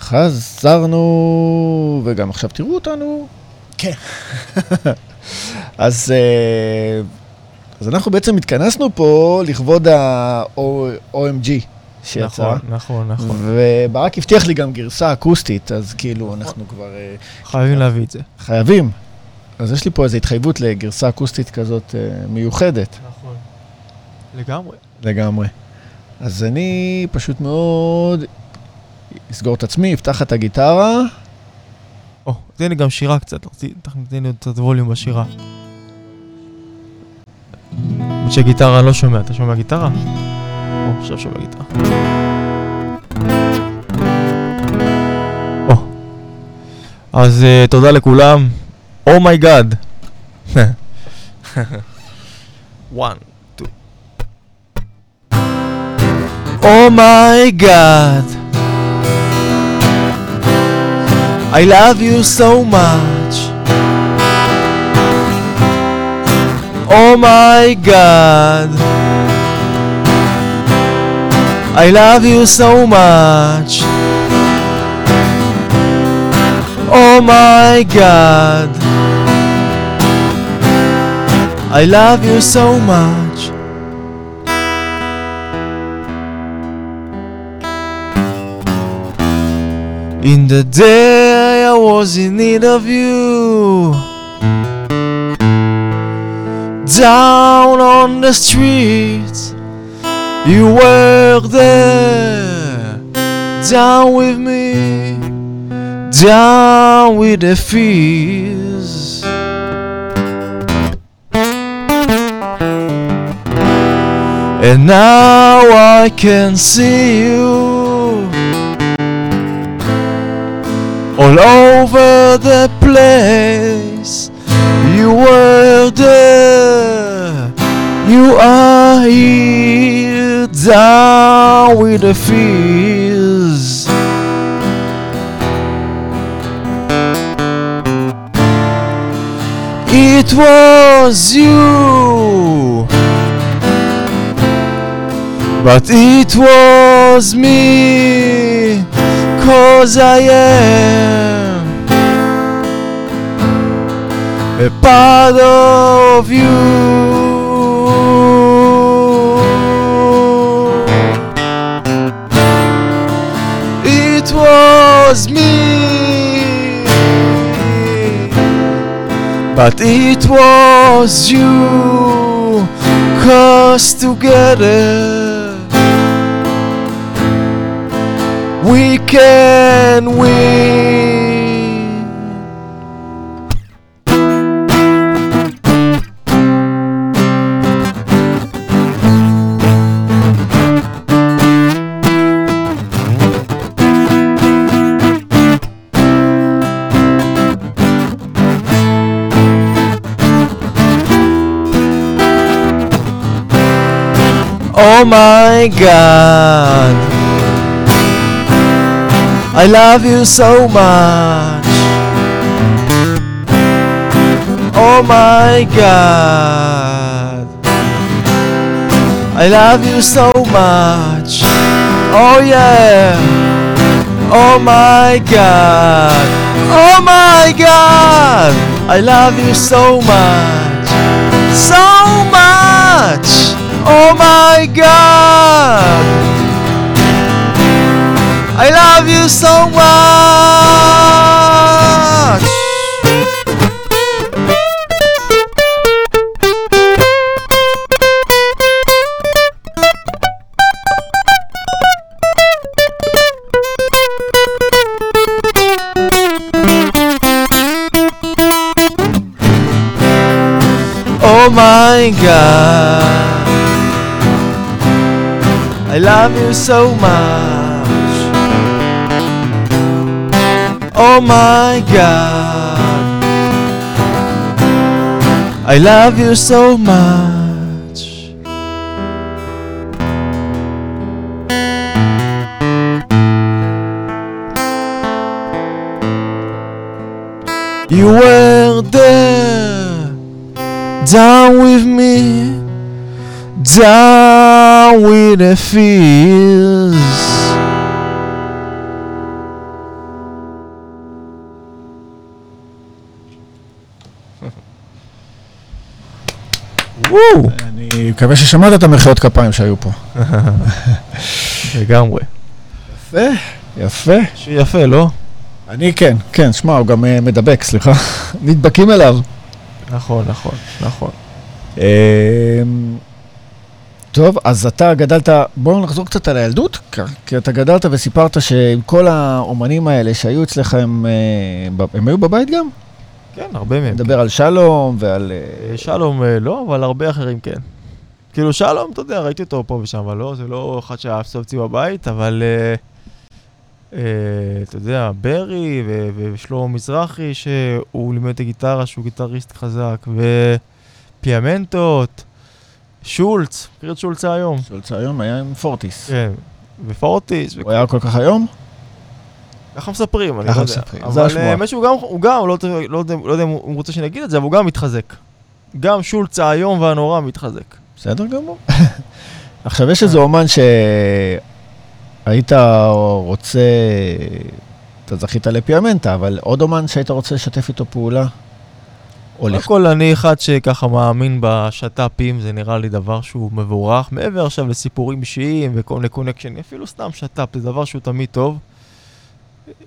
חזרנו, וגם עכשיו תראו אותנו. כן. אז, אז אנחנו בעצם התכנסנו פה לכבוד ה-או אם ג'י שיצא. נכון, נכון, נכון. וברק הבטיח לי גם גרסה אקוסטית, אז כאילו אנחנו כבר... חייבים להביא את זה. חייבים. אז יש לי פה איזו התחייבות לגרסה אקוסטית כזאת מיוחדת. נכון. לגמרי. לגמרי. אז אני פשוט מאוד... אסגור את עצמי, אפתח את הגיטרה. או, תן לי גם שירה קצת, תן לי עוד קצת ווליום בשירה. שגיטרה לא שומע, אתה שומע גיטרה? או, עכשיו שומע גיטרה. או. אז תודה לכולם. Oh my god. One, two. Oh my god. I love you so much. Oh my god, I love you so much. Oh my god, I love you so much. In the day I was in need of you, down on the street you were there, down with me, down with the fears. And now I can see you all over the place. You were there, you are here, down with the fears. It was you, but it was me, 'cause I am a part of you. It was me, but it was you, 'cause together we can win. Oh my god, I love you so much. Oh my god, I love you so much. Oh yeah. Oh my god, oh my god, I love you so much, so much. Oh my god, I love you so much. Oh my god, I love you so much. Oh my god, I love you so much. You were there, down with me, down with the fears. אני מקווה ששמעת את המחיאות כפיים שהיו פה. לגמרי. יפה, יפה. שיפה, לא? אני כן, כן, שמע, הוא גם מדבק, סליחה. נדבקים אליו. נכון, נכון, נכון. טוב, אז אתה גדלת, בואו נחזור קצת על הילדות, כי אתה גדלת וסיפרת שעם כל האומנים האלה שהיו אצלך, הם, הם היו בבית גם? כן, הרבה מהם. נדבר כן. על שלום ועל... שלום לא, אבל הרבה אחרים כן. כאילו שלום, אתה יודע, ראיתי אותו פה ושם, אבל לא, זה לא אחד שהאפסופצי בבית, אבל אה, אה, אתה יודע, ברי ו- ושלום מזרחי, שהוא לימד את הגיטרה, שהוא גיטריסט חזק, ופיאמנטות, שולץ, מכיר את שולצה היום. שולצה היום היה עם פורטיס. כן, ופורטיס. הוא ו... היה כל כך היום? ככה מספרים, אני לא יודע. אבל משהו, הוא גם, לא יודע אם הוא רוצה שנגיד את זה, אבל הוא גם מתחזק. גם שולץ היום והנורא מתחזק. בסדר גמור. עכשיו, יש איזה אומן שהיית רוצה, אתה זכית לפיאמנטה, אבל עוד אומן שהיית רוצה לשתף איתו פעולה? הכל, אני אחד שככה מאמין בשטאפים, זה נראה לי דבר שהוא מבורך, מעבר עכשיו לסיפורים אישיים וכל מיני קונקשן, אפילו סתם שטאפ, זה דבר שהוא תמיד טוב.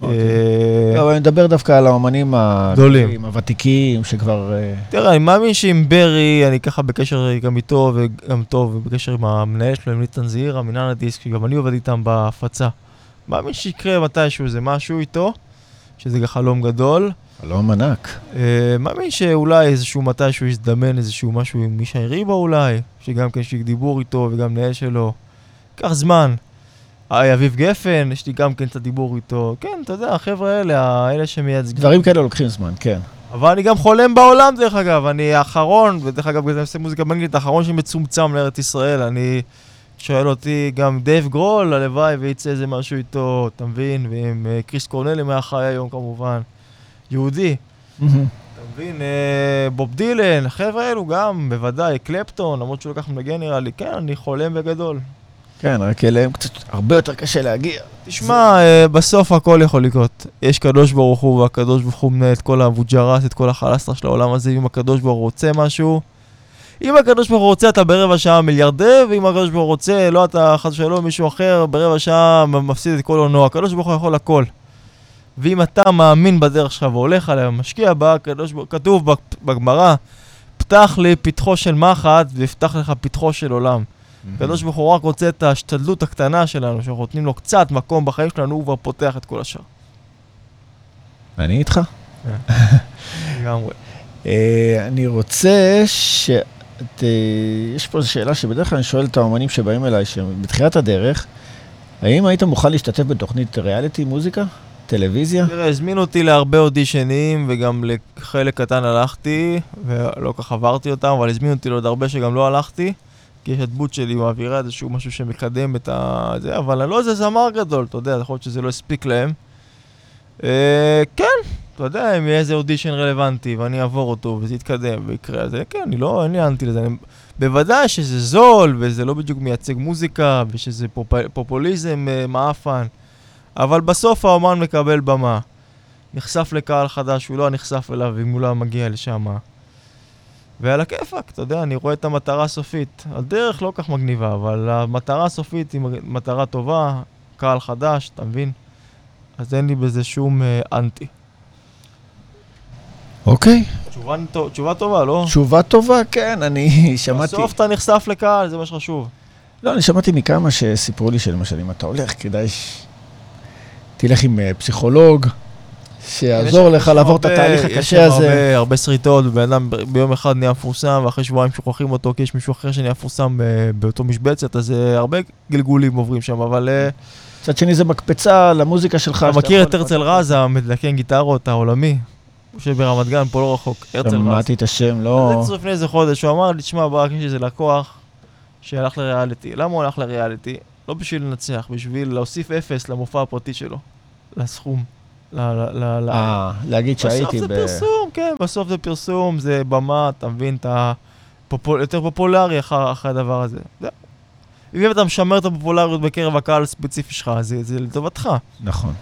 אבל אני מדבר דווקא על האומנים הגדולים, הוותיקים, שכבר... תראה, אני מאמין שעם ברי, אני ככה בקשר גם איתו וגם טוב, בקשר עם המנהל שלו, עם ניתן זעיר, המנהל הדיסק, שגם אני עובד איתם בהפצה. מאמין שיקרה מתישהו, זה משהו איתו, שזה חלום גדול. חלום ענק. מאמין שאולי איזשהו מתישהו יזדמן, איזשהו משהו עם מישהי ריבה אולי, שגם כן שיק דיבור איתו וגם מנהל שלו. כך זמן. אביב גפן, יש לי גם כן את הדיבור איתו. כן, אתה יודע, החבר'ה האלה, האלה שמייצגים. דברים כאלה לוקחים זמן, כן. אבל אני גם חולם בעולם, דרך אגב. אני האחרון, ודרך אגב, אני עושה מוזיקה באנגלית, האחרון שמצומצם לארץ ישראל. אני שואל אותי גם דייב גרול, הלוואי, ויצא איזה משהו איתו, אתה מבין? ועם קריס קורנלי מהחי היום, כמובן. יהודי. אתה מבין? בוב דילן, החבר'ה האלו גם, בוודאי, קלפטון, למרות שהוא לקח מנגן, נראה לי. כן, אני חולם בגדול. כן, רק אליהם קצת הרבה יותר קשה להגיע. תשמע, בסוף הכל יכול לקרות. יש קדוש ברוך הוא, והקדוש ברוך הוא מנה את כל הווג'רס, את כל החלסטר של העולם הזה, אם הקדוש ברוך הוא רוצה משהו. אם הקדוש ברוך הוא רוצה, אתה ברבע שעה מיליארדר, ואם הקדוש ברוך הוא רוצה, לא אתה חד שלא מישהו אחר, ברבע שעה מפסיד את כל עונו. הקדוש ברוך הוא יכול הכל. ואם אתה מאמין בדרך שלך והולך עליה, משקיע בה, הקדוש ברוך הוא כתוב בגמרא, פתח לי פתחו של מחט, ויפתח לך פתחו של עולם. הקדוש ברוך הוא רק רוצה את ההשתדלות הקטנה שלנו, שאנחנו נותנים לו קצת מקום בחיים שלנו, הוא כבר פותח את כל השאר. אני איתך. אני רוצה ש... יש פה שאלה שבדרך כלל אני שואל את האומנים שבאים אליי, שבתחילת הדרך, האם היית מוכן להשתתף בתוכנית ריאליטי, מוזיקה, טלוויזיה? תראה, הזמינו אותי להרבה אודישנים, וגם לחלק קטן הלכתי, ולא כך עברתי אותם, אבל הזמינו אותי לעוד הרבה שגם לא הלכתי. כי יש הדמות שלי מעבירה איזשהו משהו שמקדם את זה, אבל לא איזה זמר גדול, אתה יודע, יכול להיות שזה לא הספיק להם. כן, אתה יודע, אם יהיה איזה אודישן רלוונטי ואני אעבור אותו וזה יתקדם ויקרה, אז כן, אני לא, אין לי אנטי לזה. בוודאי שזה זול וזה לא בדיוק מייצג מוזיקה ושזה פופוליזם מאפן, אבל בסוף האומן מקבל במה. נחשף לקהל חדש, הוא לא נחשף אליו אם הוא לא מגיע לשם. ועל הכיפק, אתה יודע, אני רואה את המטרה הסופית. הדרך לא כך מגניבה, אבל המטרה הסופית היא מטרה טובה, קהל חדש, אתה מבין? אז אין לי בזה שום אנטי. אוקיי. תשובה טובה, לא? תשובה טובה, כן, אני שמעתי... בסוף אתה נחשף לקהל, זה מה שחשוב. לא, אני שמעתי מכמה שסיפרו לי שלמשל, אם אתה הולך, כדאי שתלך עם פסיכולוג, שיעזור לך לעבור את התהליך הקשה הזה. יש הרבה, הרבה שריטות, ובאדם ביום אחד נהיה מפורסם, ואחרי שבועיים שוכחים אותו, כי יש מישהו אחר שנהיה מפורסם באותו משבצת, אז הרבה גלגולים עוברים שם, אבל... קצת שני זה מקפצה למוזיקה שלך. אתה מכיר את הרצל רז, המדלקן גיטרות העולמי, שברמת גן, פה לא רחוק, הרצל רז. שמעתי את השם, לא... זה לפני איזה חודש, הוא אמר לי, תשמע, ברק, יש איזה לקוח שהלך לריאליטי. למה הוא הלך לריאליטי? לא בשביל לנצח, בשביל להוסיף אפס למופע הפרטי שלו, לסכום. להגיד שהייתי בסוף זה פרסום, כן, בסוף זה פרסום, זה במה, אתה מבין, אתה יותר פופולרי אחרי הדבר הזה. אם אתה משמר את הפופולריות בקרב הקהל הספציפי שלך, זה לטובתך. נכון.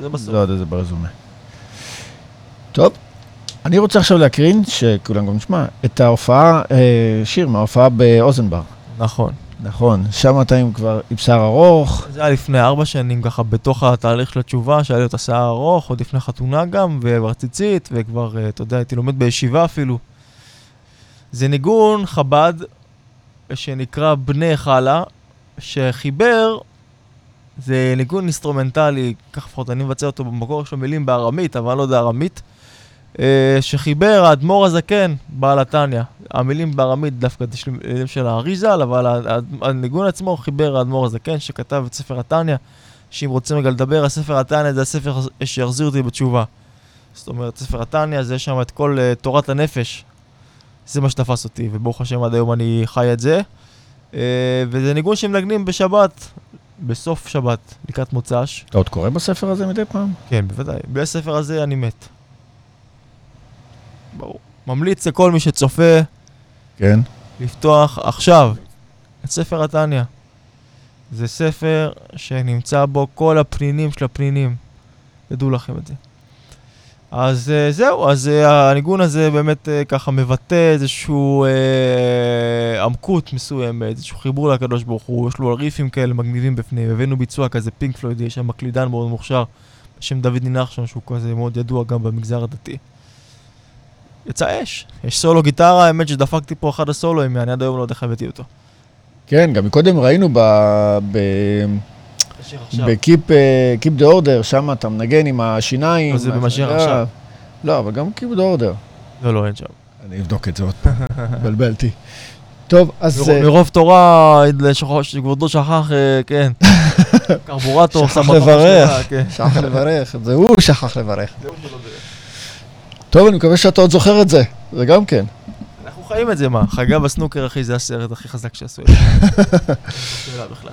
זה בסוף. לא יודע, זה ברזומה. טוב, אני רוצה עכשיו להקרין, שכולם גם נשמע, את ההופעה, שיר מההופעה באוזנבר. נכון. נכון, שם אתה עם כבר עם שיער ארוך. זה היה לפני ארבע שנים ככה בתוך התהליך של התשובה, שהיה לי אותה שיער ארוך, עוד לפני חתונה גם, וברציצית, וכבר, אתה יודע, הייתי לומד בישיבה אפילו. זה ניגון חב"ד, שנקרא בני חלה, שחיבר, זה ניגון אינסטרומנטלי, כך לפחות אני מבצע אותו במקור של מילים בארמית, אבל לא יודע ארמית, שחיבר האדמו"ר הזקן בעל התניא. המילים בארמית דווקא של האריז"ל, אבל הניגון עצמו חיבר האדמו"ר הזקן שכתב את ספר התניא, שאם רוצים רגע לדבר, הספר התניא זה הספר שהחזיר אותי בתשובה. זאת אומרת, ספר התניא זה שם את כל תורת הנפש. זה מה שתפס אותי, וברוך השם עד היום אני חי את זה. וזה ניגון שמנגנים בשבת, בסוף שבת, לקראת מוצ"ש. אתה עוד קורא בספר הזה מדי פעם? כן, בוודאי. בספר הזה אני מת. ברור. ממליץ לכל מי שצופה, כן, לפתוח עכשיו את ספר התניא. זה ספר שנמצא בו כל הפנינים של הפנינים. ידעו לכם את זה. אז זהו, אז הניגון הזה באמת ככה מבטא איזשהו אה, עמקות מסוימת, איזשהו חיבור לקדוש ברוך הוא, יש לו ריפים כאלה מגניבים בפנים, הבאנו ביצוע כזה פינק פלויד, יש שם מקלידן מאוד מוכשר, בשם דוד נינחשון, שהוא כזה מאוד ידוע גם במגזר הדתי. יצא אש, יש סולו גיטרה, האמת שדפקתי פה אחד הסולוים, אני עד היום לא עוד חייבתי אותו. כן, גם מקודם ראינו ב... ב... בקיפ דה אורדר, שם אתה מנגן עם השיניים. אז זה במשך עכשיו. לא, אבל גם קיפ דה אורדר. לא, לא, אין שם. אני אבדוק את זה עוד פעם, בלבלתי. טוב, אז... מרוב תורה, שגבוד לא שכח, כן. קרבורטור, שכח לברך. שכח לברך, זה הוא שכח לברך. טוב, אני מקווה שאתה עוד זוכר את זה, זה גם כן. אנחנו חיים את זה, מה? חגה בסנוקר, אחי, זה הסרט הכי חזק שעשו את זה. שאלה בכלל.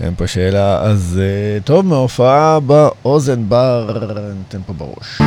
אין פה שאלה, אז טוב, מההופעה באוזן בר, נתן פה בראש.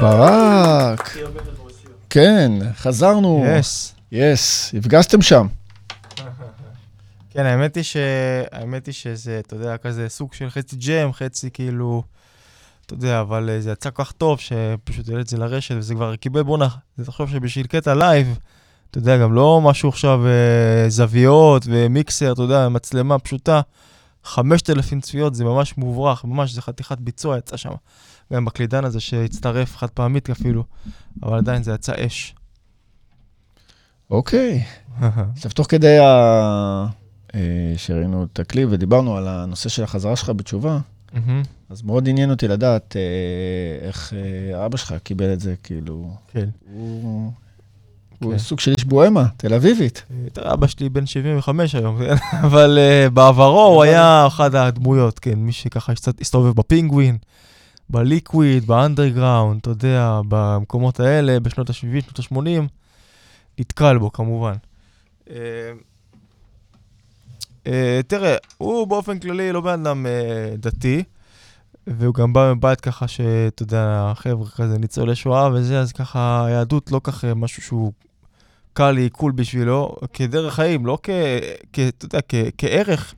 ברק. כן, חזרנו. יס. יס, הפגשתם שם. כן, האמת היא ש... האמת היא שזה, אתה יודע, כזה סוג של חצי ג'ם, חצי כאילו... אתה יודע, אבל זה יצא כך טוב, שפשוט העלית זה לרשת, וזה כבר קיבל בונה. זה תחשוב שבשביל קטע לייב, אתה יודע, גם לא משהו עכשיו זוויות ומיקסר, אתה יודע, מצלמה פשוטה. חמשת אלפים צפיות, זה ממש מוברח, ממש, זה חתיכת ביצוע יצא שם. גם בקלידן הזה שהצטרף חד פעמית אפילו, אבל עדיין זה יצא אש. אוקיי. עכשיו, תוך כדי שראינו את הקליפ ודיברנו על הנושא של החזרה שלך בתשובה, אז מאוד עניין אותי לדעת איך אבא שלך קיבל את זה, כאילו... כן. הוא... הוא סוג של איש בוהמה, תל אביבית. אבא שלי בן שבעים וחמש היום, אבל בעברו הוא היה אחד הדמויות, כן, מי שככה הסתובב בפינגווין, בליקוויד, באנדרגראונד, אתה יודע, במקומות האלה, בשנות ה-שבעים, שנות ה-שמונים, נתקל בו כמובן. תראה, הוא באופן כללי לא בן אדם דתי, והוא גם בא מבית ככה שאתה יודע, חבר'ה כזה ניצולי שואה וזה, אז ככה היהדות לא ככה משהו שהוא... קל לעיכול בשבילו, כדרך חיים, לא כ... כ... אתה יודע, כ... כערך.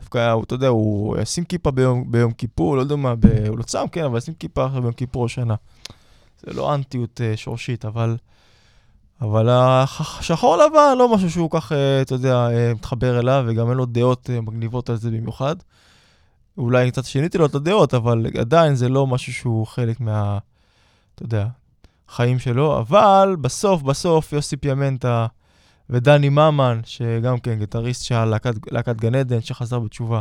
דווקא, אתה יודע, הוא ישים כיפה ביום, ביום כיפור, לא יודע מה, ב... הוא לא צם, כן, אבל ישים כיפה ביום כיפור השנה. זה לא אנטיות שורשית, אבל... אבל השחור לבן, לא משהו שהוא כך, אתה יודע, מתחבר אליו, וגם אין לו דעות מגניבות על זה במיוחד. אולי קצת שיניתי לו את הדעות, אבל עדיין זה לא משהו שהוא חלק מה... אתה יודע... חיים שלו, אבל בסוף, בסוף, יוסי פיאמנטה ודני ממן, שגם כן גיטריסט של להקת גן עדן, שחזר בתשובה.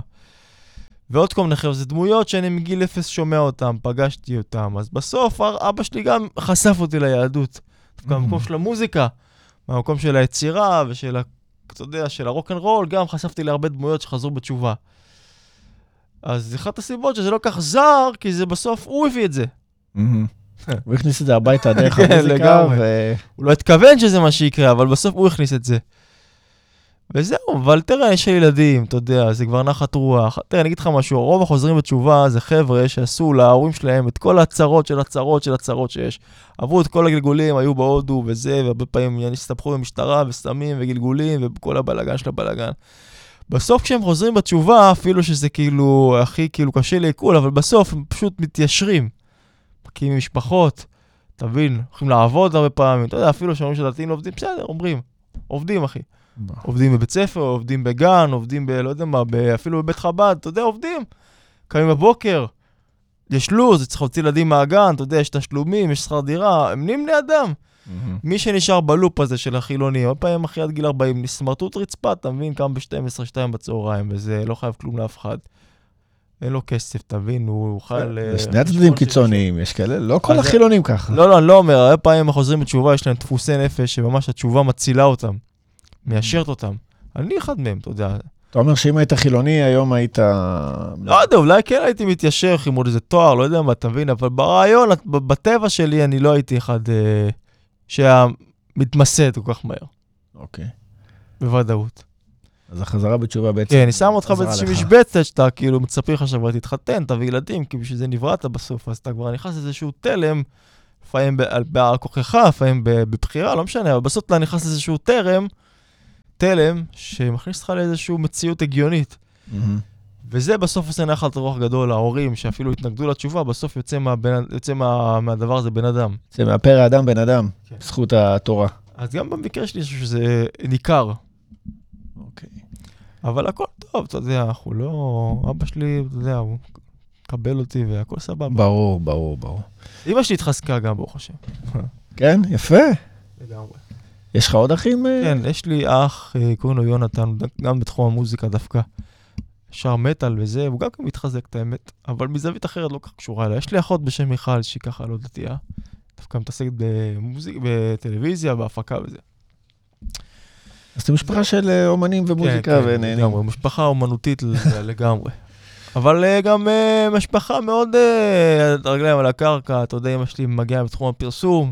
ועוד כל מיני חבר'ה, זה דמויות שאני מגיל אפס שומע אותם, פגשתי אותם, אז בסוף אבא שלי גם חשף אותי ליהדות, במקום של המוזיקה, במקום של היצירה ושל, אתה יודע, של הרוק'נ'רול, גם חשפתי להרבה דמויות שחזרו בתשובה. אז אחת הסיבות שזה לא כך זר, כי זה בסוף הוא הביא את זה. הוא הכניס את זה הביתה דרך המוזיקה, הוא לא התכוון שזה מה שיקרה, אבל בסוף הוא הכניס את זה. וזהו, אבל תראה, יש ילדים, אתה יודע, זה כבר נחת רוח. תראה, אני אגיד לך משהו, רוב החוזרים בתשובה זה חבר'ה שעשו להורים שלהם את כל הצרות של הצרות של הצרות שיש. עברו את כל הגלגולים, היו בהודו וזה, והרבה פעמים הסתבכו במשטרה וסמים וגלגולים ובכל הבלגן של הבלגן. בסוף כשהם חוזרים בתשובה, אפילו שזה כאילו הכי כאילו קשה לעיכול, אבל בסוף הם פשוט מתיישרים. מקים משפחות, תבין, הולכים לעבוד הרבה פעמים, אתה יודע, אפילו שאומרים שדתיים לא עובדים, בסדר, אומרים, עובדים, אחי. עובדים בבית ספר, עובדים בגן, עובדים ב... לא יודע מה, אפילו בבית חב"ד, אתה יודע, עובדים. קמים בבוקר, יש לוז, צריך להוציא ילדים מהגן, אתה יודע, יש תשלומים, יש שכר דירה, הם נהיים בני אדם. מי שנשאר בלופ הזה של החילונים, הרבה פעמים אחרי עד גיל ארבעים, נסמרטוט רצפה, אתה מבין, קם ב-שתים עשרה שתיים בצהריים, וזה לא חייב כלום לאף אחד. אין לו כסף, תבין, הוא אוכל... בשני הצדדים קיצוניים, יש כאלה, לא כל החילונים ככה. לא, לא, אני לא אומר, הרבה פעמים החוזרים בתשובה, יש להם דפוסי נפש, שממש התשובה מצילה אותם, מיישרת אותם. אני אחד מהם, אתה יודע. אתה אומר שאם היית חילוני, היום היית... לא יודע, אולי כן הייתי מתיישר, עם עוד איזה תואר, לא יודע מה, תבין, אבל ברעיון, בטבע שלי, אני לא הייתי אחד שמתמסד כל כך מהר. אוקיי. בוודאות. אז החזרה בתשובה בעצם... כן, אני שם אותך בעצם שמשבצת, שאתה כאילו מצפיר לך שכבר תתחתן, תביא ילדים, כי בשביל זה נבראת בסוף, אז אתה כבר נכנס איזשהו תלם, לפעמים בעל כוחך, לפעמים בבחירה, לא משנה, אבל בסוף אתה נכנס איזשהו תרם, תלם, שמכניס לך לאיזשהו מציאות הגיונית. וזה בסוף עושה נחת רוח גדול, ההורים שאפילו התנגדו לתשובה, בסוף יוצא מהדבר הזה בן אדם. זה מהפר האדם בן אדם, בזכות התורה. אז גם במקרה שלי שזה ניכר. אבל הכל טוב, אתה יודע, אנחנו לא... אבא שלי, אתה יודע, הוא קבל אותי והכל סבבה. ברור, ברור, ברור. אמא שלי התחזקה גם, ברוך השם. כן, יפה. לגמרי. יש לך עוד אחים? כן, יש לי אח, קוראים לו יונתן, גם בתחום המוזיקה דווקא. שר מטל וזה, הוא גם גם מתחזק את האמת, אבל מזווית אחרת לא כך קשורה אליה. יש לי אחות בשם מיכל, שהיא ככה לא דתייה. דווקא מתעסקת במוזיק, בטלוויזיה, בהפקה וזה. אז זו משפחה של אומנים ומוזיקה ונהנים. לגמרי, משפחה אומנותית לגמרי. אבל גם משפחה מאוד רגליים על הקרקע, אתה יודע, אמא שלי מגיעה בתחום הפרסום,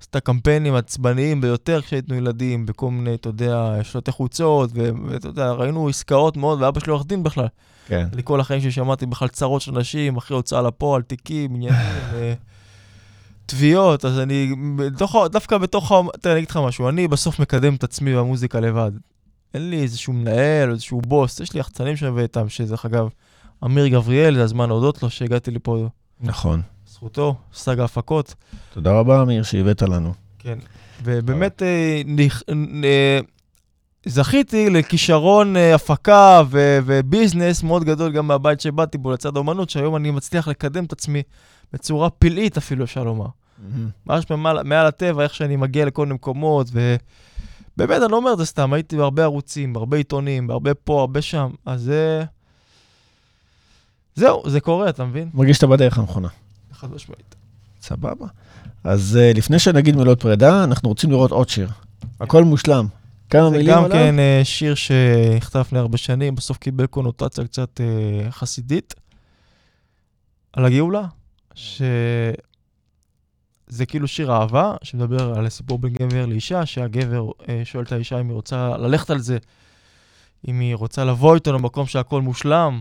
עשתה קמפיינים עצבניים ביותר כשהייתנו ילדים, בכל מיני, אתה יודע, שלותי חוצות, ואתה יודע, ראינו עסקאות מאוד, ואבא שלי עורך דין בכלל. כן. לכל החיים ששמעתי בכלל צרות של אנשים, אחרי הוצאה לפועל, תיקים, עניינים, תביעות, אז אני, דווקא בתוך, תראה, אני אגיד לך משהו, אני בסוף מקדם את עצמי במוזיקה לבד. אין לי איזשהו מנהל, איזשהו בוס, יש לי יחצנים שווה איתם, שזה, אגב, אמיר גבריאל, זה הזמן להודות לו שהגעתי לפה. נכון. זכותו, סג ההפקות. תודה רבה, אמיר, שהבאת לנו. כן, ובאמת זכיתי לכישרון הפקה וביזנס מאוד גדול גם מהבית שבאתי בו לצד האומנות, שהיום אני מצליח לקדם את עצמי בצורה פלאית אפילו, אפשר לומר. ממש מעל הטבע, איך שאני מגיע לכל מקומות, ובאמת אני לא אומר את זה סתם, הייתי בהרבה ערוצים, בהרבה עיתונים, בהרבה פה, הרבה שם, אז זהו, זה קורה, אתה מבין? מרגיש שאתה בדרך המכונה. אחד משמעית. סבבה. אז לפני שנגיד מילות פרידה, אנחנו רוצים לראות עוד שיר. הכל מושלם. כמה מילים עליו? זה גם כן שיר שהכתב לארבע שנים, בסוף קיבל קונוטציה קצת חסידית, על הגאולה, שזה כאילו שיר אהבה, שמדבר על הסיפור בין גבר לאישה, שהגבר שואל את האישה אם היא רוצה ללכת על זה, אם היא רוצה לבוא איתו למקום שהכל מושלם.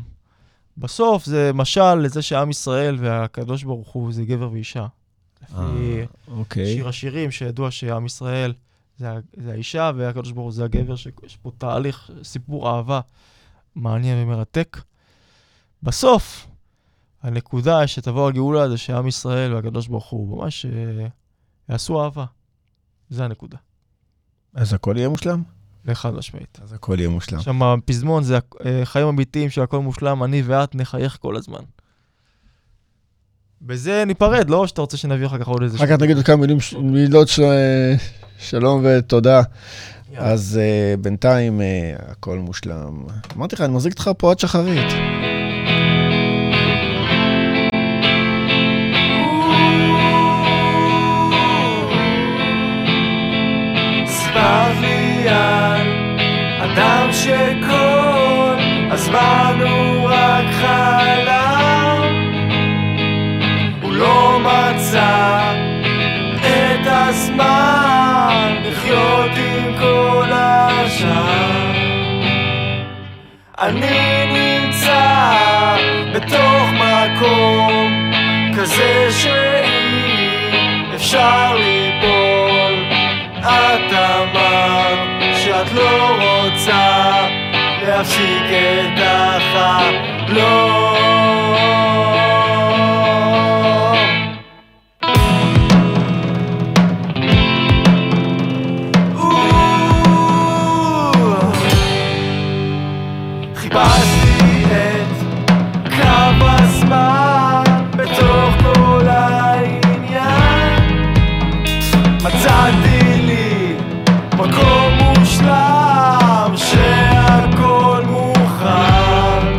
בסוף זה משל לזה שעם ישראל והקדוש ברוך הוא זה גבר ואישה. לפי אוקיי. שיר השירים שידוע שעם ישראל זה, זה האישה והקדוש ברוך הוא זה הגבר, שיש פה תהליך, סיפור אהבה מעניין ומרתק. בסוף, הנקודה שתבוא הגאולה זה שעם ישראל והקדוש ברוך הוא ממש יעשו אהבה. זה הנקודה. אז הכל יהיה מושלם? לאחד משמעית. אז הכל יהיה מושלם. שם הפזמון זה חיים אמיתיים של הכל מושלם, אני ואת נחייך כל הזמן. בזה ניפרד, לא? שאתה רוצה שנביא אחר כך עוד איזה... אחר כך נגיד עוד כמה מילים, מילות של... שלום ותודה. Yeah. אז uh, בינתיים uh, הכל מושלם. אמרתי לך, אני מזיק אותך פה עד שחרית. סבביאן, אדם שכל הזמן הוא רק חלם. לא מצא את הזמן לחיות עם כל השאר. אני נמצא בתוך מקום כזה שאי אפשר ליפול. את אמרת שאת לא רוצה להפסיק את החלום. חיפשתי את קו הזמן בתוך כל העניין, מצאתי לי מקום מושלם שהכל מוכן,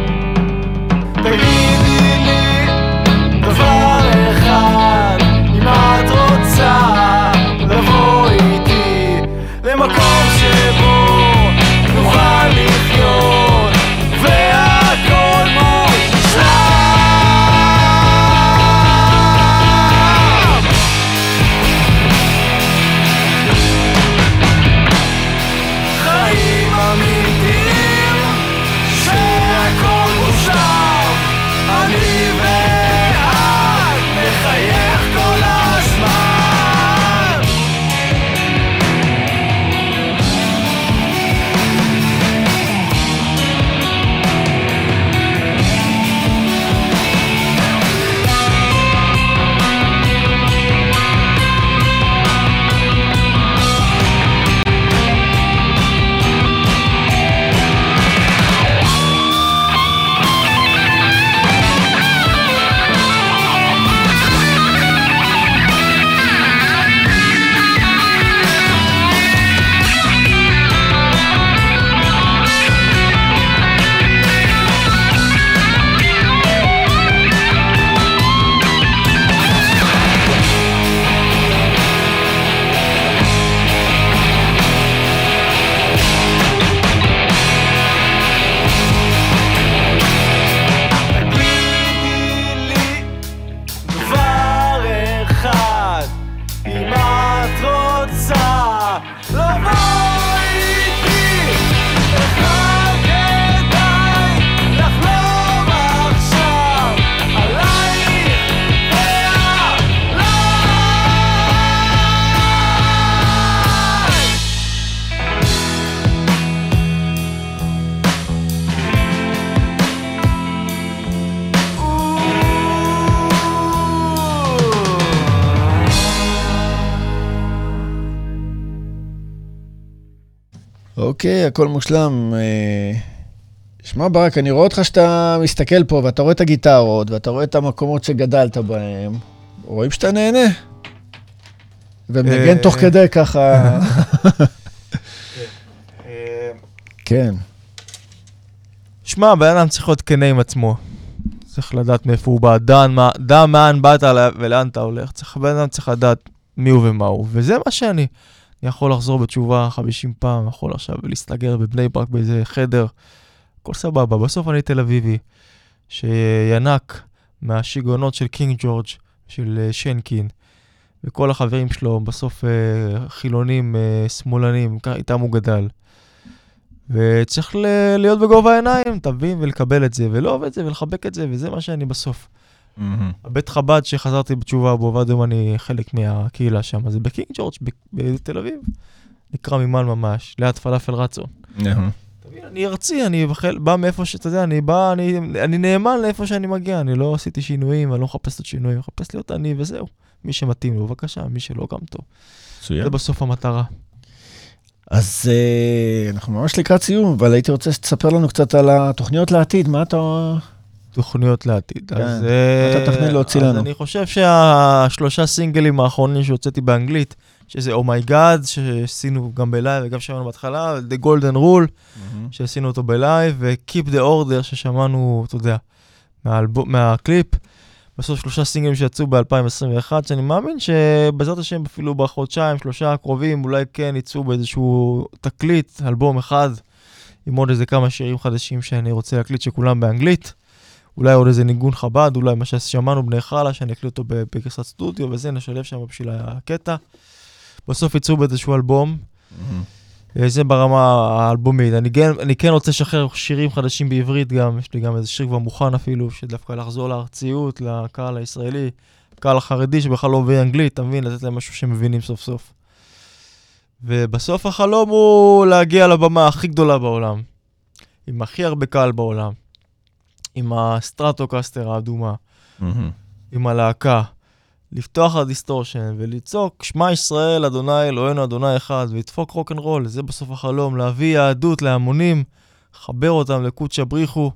אוקיי, הכל מושלם. שמע ברק, אני רואה אותך שאתה מסתכל פה, ואתה רואה את הגיטרות, ואתה רואה את המקומות שגדלת בהם. רואים שאתה נהנה? ומנגן תוך כדי ככה. כן. שמע, בעולם צריך להיות כנה עם עצמו. צריך לדעת מאיפה הוא בא, דע מאן באת ולאן אתה הולך. בעולם צריך לדעת מי הוא ומה הוא, וזה מה שאני. אני יכול לחזור בתשובה חמישים פעם, יכול עכשיו להסתגר בבני ברק באיזה חדר, הכל סבבה. בסוף אני תל אביבי, שינק מהשיגונות של קינג ג'ורג', של שיינקין, וכל החברים שלו, בסוף חילונים, שמאלנים, איתם הוא גדל. וצריך להיות בגובה העיניים, תבין, ולקבל את זה, ולא עובד את זה, ולחבק את זה, וזה מה שאני בסוף. הבית חב"ד שחזרתי בתשובה בו, ועד היום אני חלק מהקהילה שם, זה בקינג ג'ורג' בתל אביב, נקרא ממעל ממש, ליד פלאפל רצון. אני ארצי, אני בא מאיפה שאתה יודע, אני בא, אני נאמן לאיפה שאני מגיע, אני לא עשיתי שינויים, אני לא מחפש את שינויים, מחפש להיות אני וזהו. מי שמתאים לו, בבקשה, מי שלא גם טוב. זה בסוף המטרה. אז אנחנו ממש לקראת סיום, אבל הייתי רוצה שתספר לנו קצת על התוכניות לעתיד, מה אתה... תוכניות לעתיד. אז אני חושב שהשלושה סינגלים האחרונים שהוצאתי באנגלית, שזה Oh My God, שעשינו גם בלייב וגם שמענו בהתחלה, The Golden Rule, שעשינו אותו בלייב, ו-Keep the Order, ששמענו, אתה יודע, מהקליפ. בסוף שלושה סינגלים שיצאו ב-אלפיים עשרים ואחת, שאני מאמין שבעזרת השם אפילו בחודשיים, שלושה הקרובים, אולי כן יצאו באיזשהו תקליט, אלבום אחד, עם עוד איזה כמה שירים חדשים שאני רוצה להקליט שכולם באנגלית. אולי עוד איזה ניגון חב"ד, אולי מה ששמענו בני חלה, שאני אקליט אותו בגרסת סטודיו, וזה נשלב שם בשביל הקטע. בסוף יצאו באיזשהו אלבום, זה ברמה האלבומית. אני, אני כן רוצה לשחרר שירים חדשים בעברית גם, יש לי גם איזה שיר כבר מוכן אפילו, שדווקא לחזור לארציות, לקהל הישראלי, קהל החרדי שבכלל לא מבין אנגלית, אתה מבין, לתת להם משהו שמבינים סוף סוף. ובסוף החלום הוא להגיע לבמה הכי גדולה בעולם, עם הכי הרבה קהל בעולם, עם הסטרטוקסטר האדומה, mm-hmm. עם הלהקה, לפתוח הדיסטורשן וליצוק, שמע ישראל, אדוני אלוהינו, אדוני אחד, ולדפוק רוק'נ'רול, זה בסוף החלום, להביא יהדות להמונים, לחבר אותם לקודש הבריחו,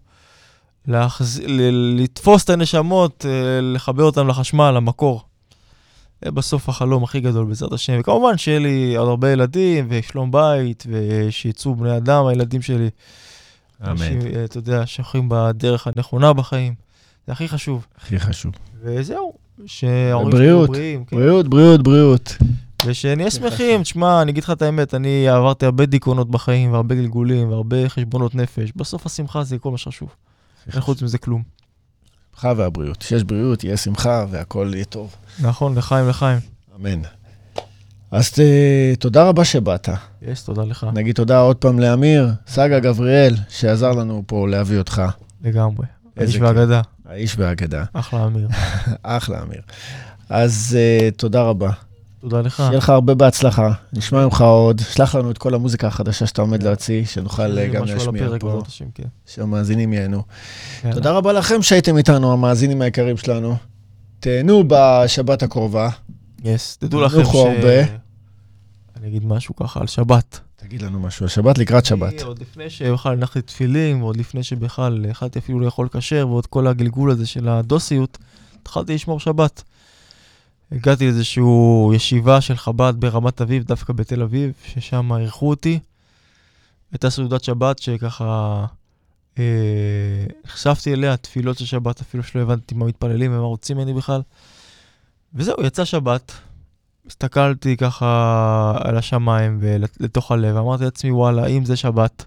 להחז... ל... לתפוס את הנשמות, לחבר אותם לחשמל, למקור. זה בסוף החלום הכי גדול בעזרת השם, וכמובן שיהיה לי עוד הרבה ילדים, ושלום בית, ושיצאו בני אדם, הילדים שלי, אתה יודע, שוכרים בדרך הנכונה בחיים. זה הכי חשוב. הכי חשוב. וזהו. בריאות, בריאות, בריאות, בריאות. ושנהיה שמחים, תשמע, אני אגיד לך את האמת, אני עברתי הרבה דיכאונות בחיים, והרבה גלגולים, והרבה חשבונות נפש. בסוף השמחה זה כל מה שחשוב. אין חוץ מזה כלום. שמחה והבריאות. שיש בריאות, יהיה שמחה, והכל יהיה טוב. נכון, לחיים, לחיים. אמן. אז תודה רבה שבאת. יש, תודה לך. נגיד תודה עוד פעם לאמיר, סגה גבריאל, שעזר לנו פה להביא אותך. לגמרי. האיש והאגדה. האיש והאגדה. אחלה אמיר. אחלה אמיר. אז תודה רבה. תודה לך. שיהיה לך הרבה בהצלחה. נשמע ממך עוד. שלח לנו את כל המוזיקה החדשה שאתה עומד להוציא, שנוכל גם להשמיע פה. שהמאזינים ייהנו. תודה רבה לכם שהייתם איתנו, המאזינים היקרים שלנו. תהנו בשבת הקרובה. יס, תדעו לכם ש... אני אגיד משהו ככה על שבת. תגיד לנו משהו על שבת, לקראת שבת. עוד לפני שבכלל נחתי תפילים, עוד לפני שבכלל החלטתי אפילו לאכול כשר, ועוד כל הגלגול הזה של הדוסיות, התחלתי לשמור שבת. הגעתי לאיזשהו ישיבה של חב"ד ברמת אביב, דווקא בתל אביב, ששם ערכו אותי. הייתה סעודת שבת שככה... נחשפתי אליה, תפילות של שבת, אפילו שלא הבנתי מה מתפללים ומה רוצים ממני בכלל. וזהו, יצא שבת, הסתכלתי ככה על השמיים ולתוך הלב, אמרתי לעצמי, וואלה, אם זה שבת,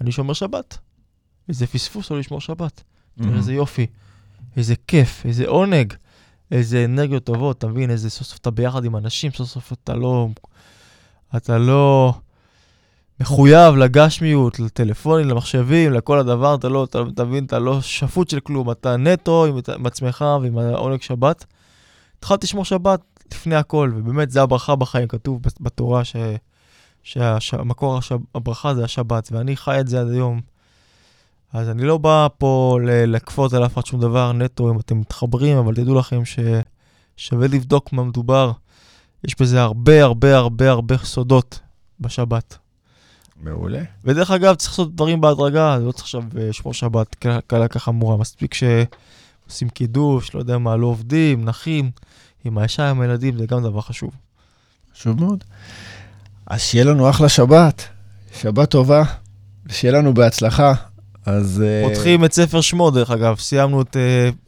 אני שומר שבת. איזה פספוס לא לשמור שבת. Mm-hmm. תראה, איזה יופי, איזה כיף, איזה עונג, איזה אנרגיות טובות, אתה מבין, איזה סוף סוף אתה ביחד עם אנשים, סוף סוף אתה לא, אתה לא מחויב לגשמיות, לטלפונים, למחשבים, לכל הדבר, אתה לא, אתה, אתה מבין, אתה לא שפוט של כלום, אתה נטו עם, עם עצמך ועם העונג שבת. התחלתי לשמור שבת לפני הכל, ובאמת זה הברכה בחיים, כתוב בתורה ש... שהמקור הברכה זה השבת, ואני חי את זה עד היום. אז אני לא בא פה לקפות על אף אחד שום דבר נטו, אם אתם מתחברים, אבל תדעו לכם ששווה לבדוק מה מדובר. יש בזה הרבה הרבה הרבה הרבה סודות בשבת. מעולה. ודרך אגב, צריך לעשות דברים בהדרגה, לא צריך עכשיו שמור שבת, קלה ככה מורה, מספיק שעושים קידוש, לא יודע מה, לא עובדים, נחים, עם האישה, עם הילדים, זה גם דבר חשוב. חשוב מאוד. אז שיהיה לנו אחלה שבת, שבת טובה, שיהיה לנו בהצלחה. אז פותחים את ספר שמות, דרך אגב, סיימנו את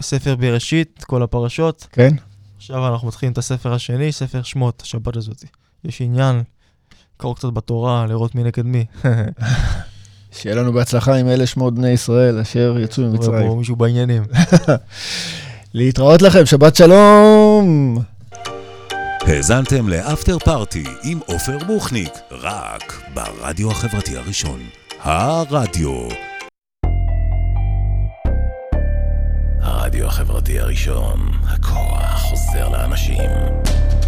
ספר בראשית, כל הפרשות. כן. עכשיו אנחנו מתחילים את הספר השני, ספר שמות, השבת הזאת. יש עניין קרוא קצת בתורה, לראות מי נגד מי. שיהיה לנו בהצלחה עם אלה שמות בני ישראל, אשר יצאו ממצרים. או מישהו בעניינים. להתראות לכם, שבת שלום! האזנתם לאפטר פארטי עם עופר בוכניק, רק ברדיו החברתי הראשון, הרדיו. הרדיו החברתי הראשון, הכוח חוזר לאנשים.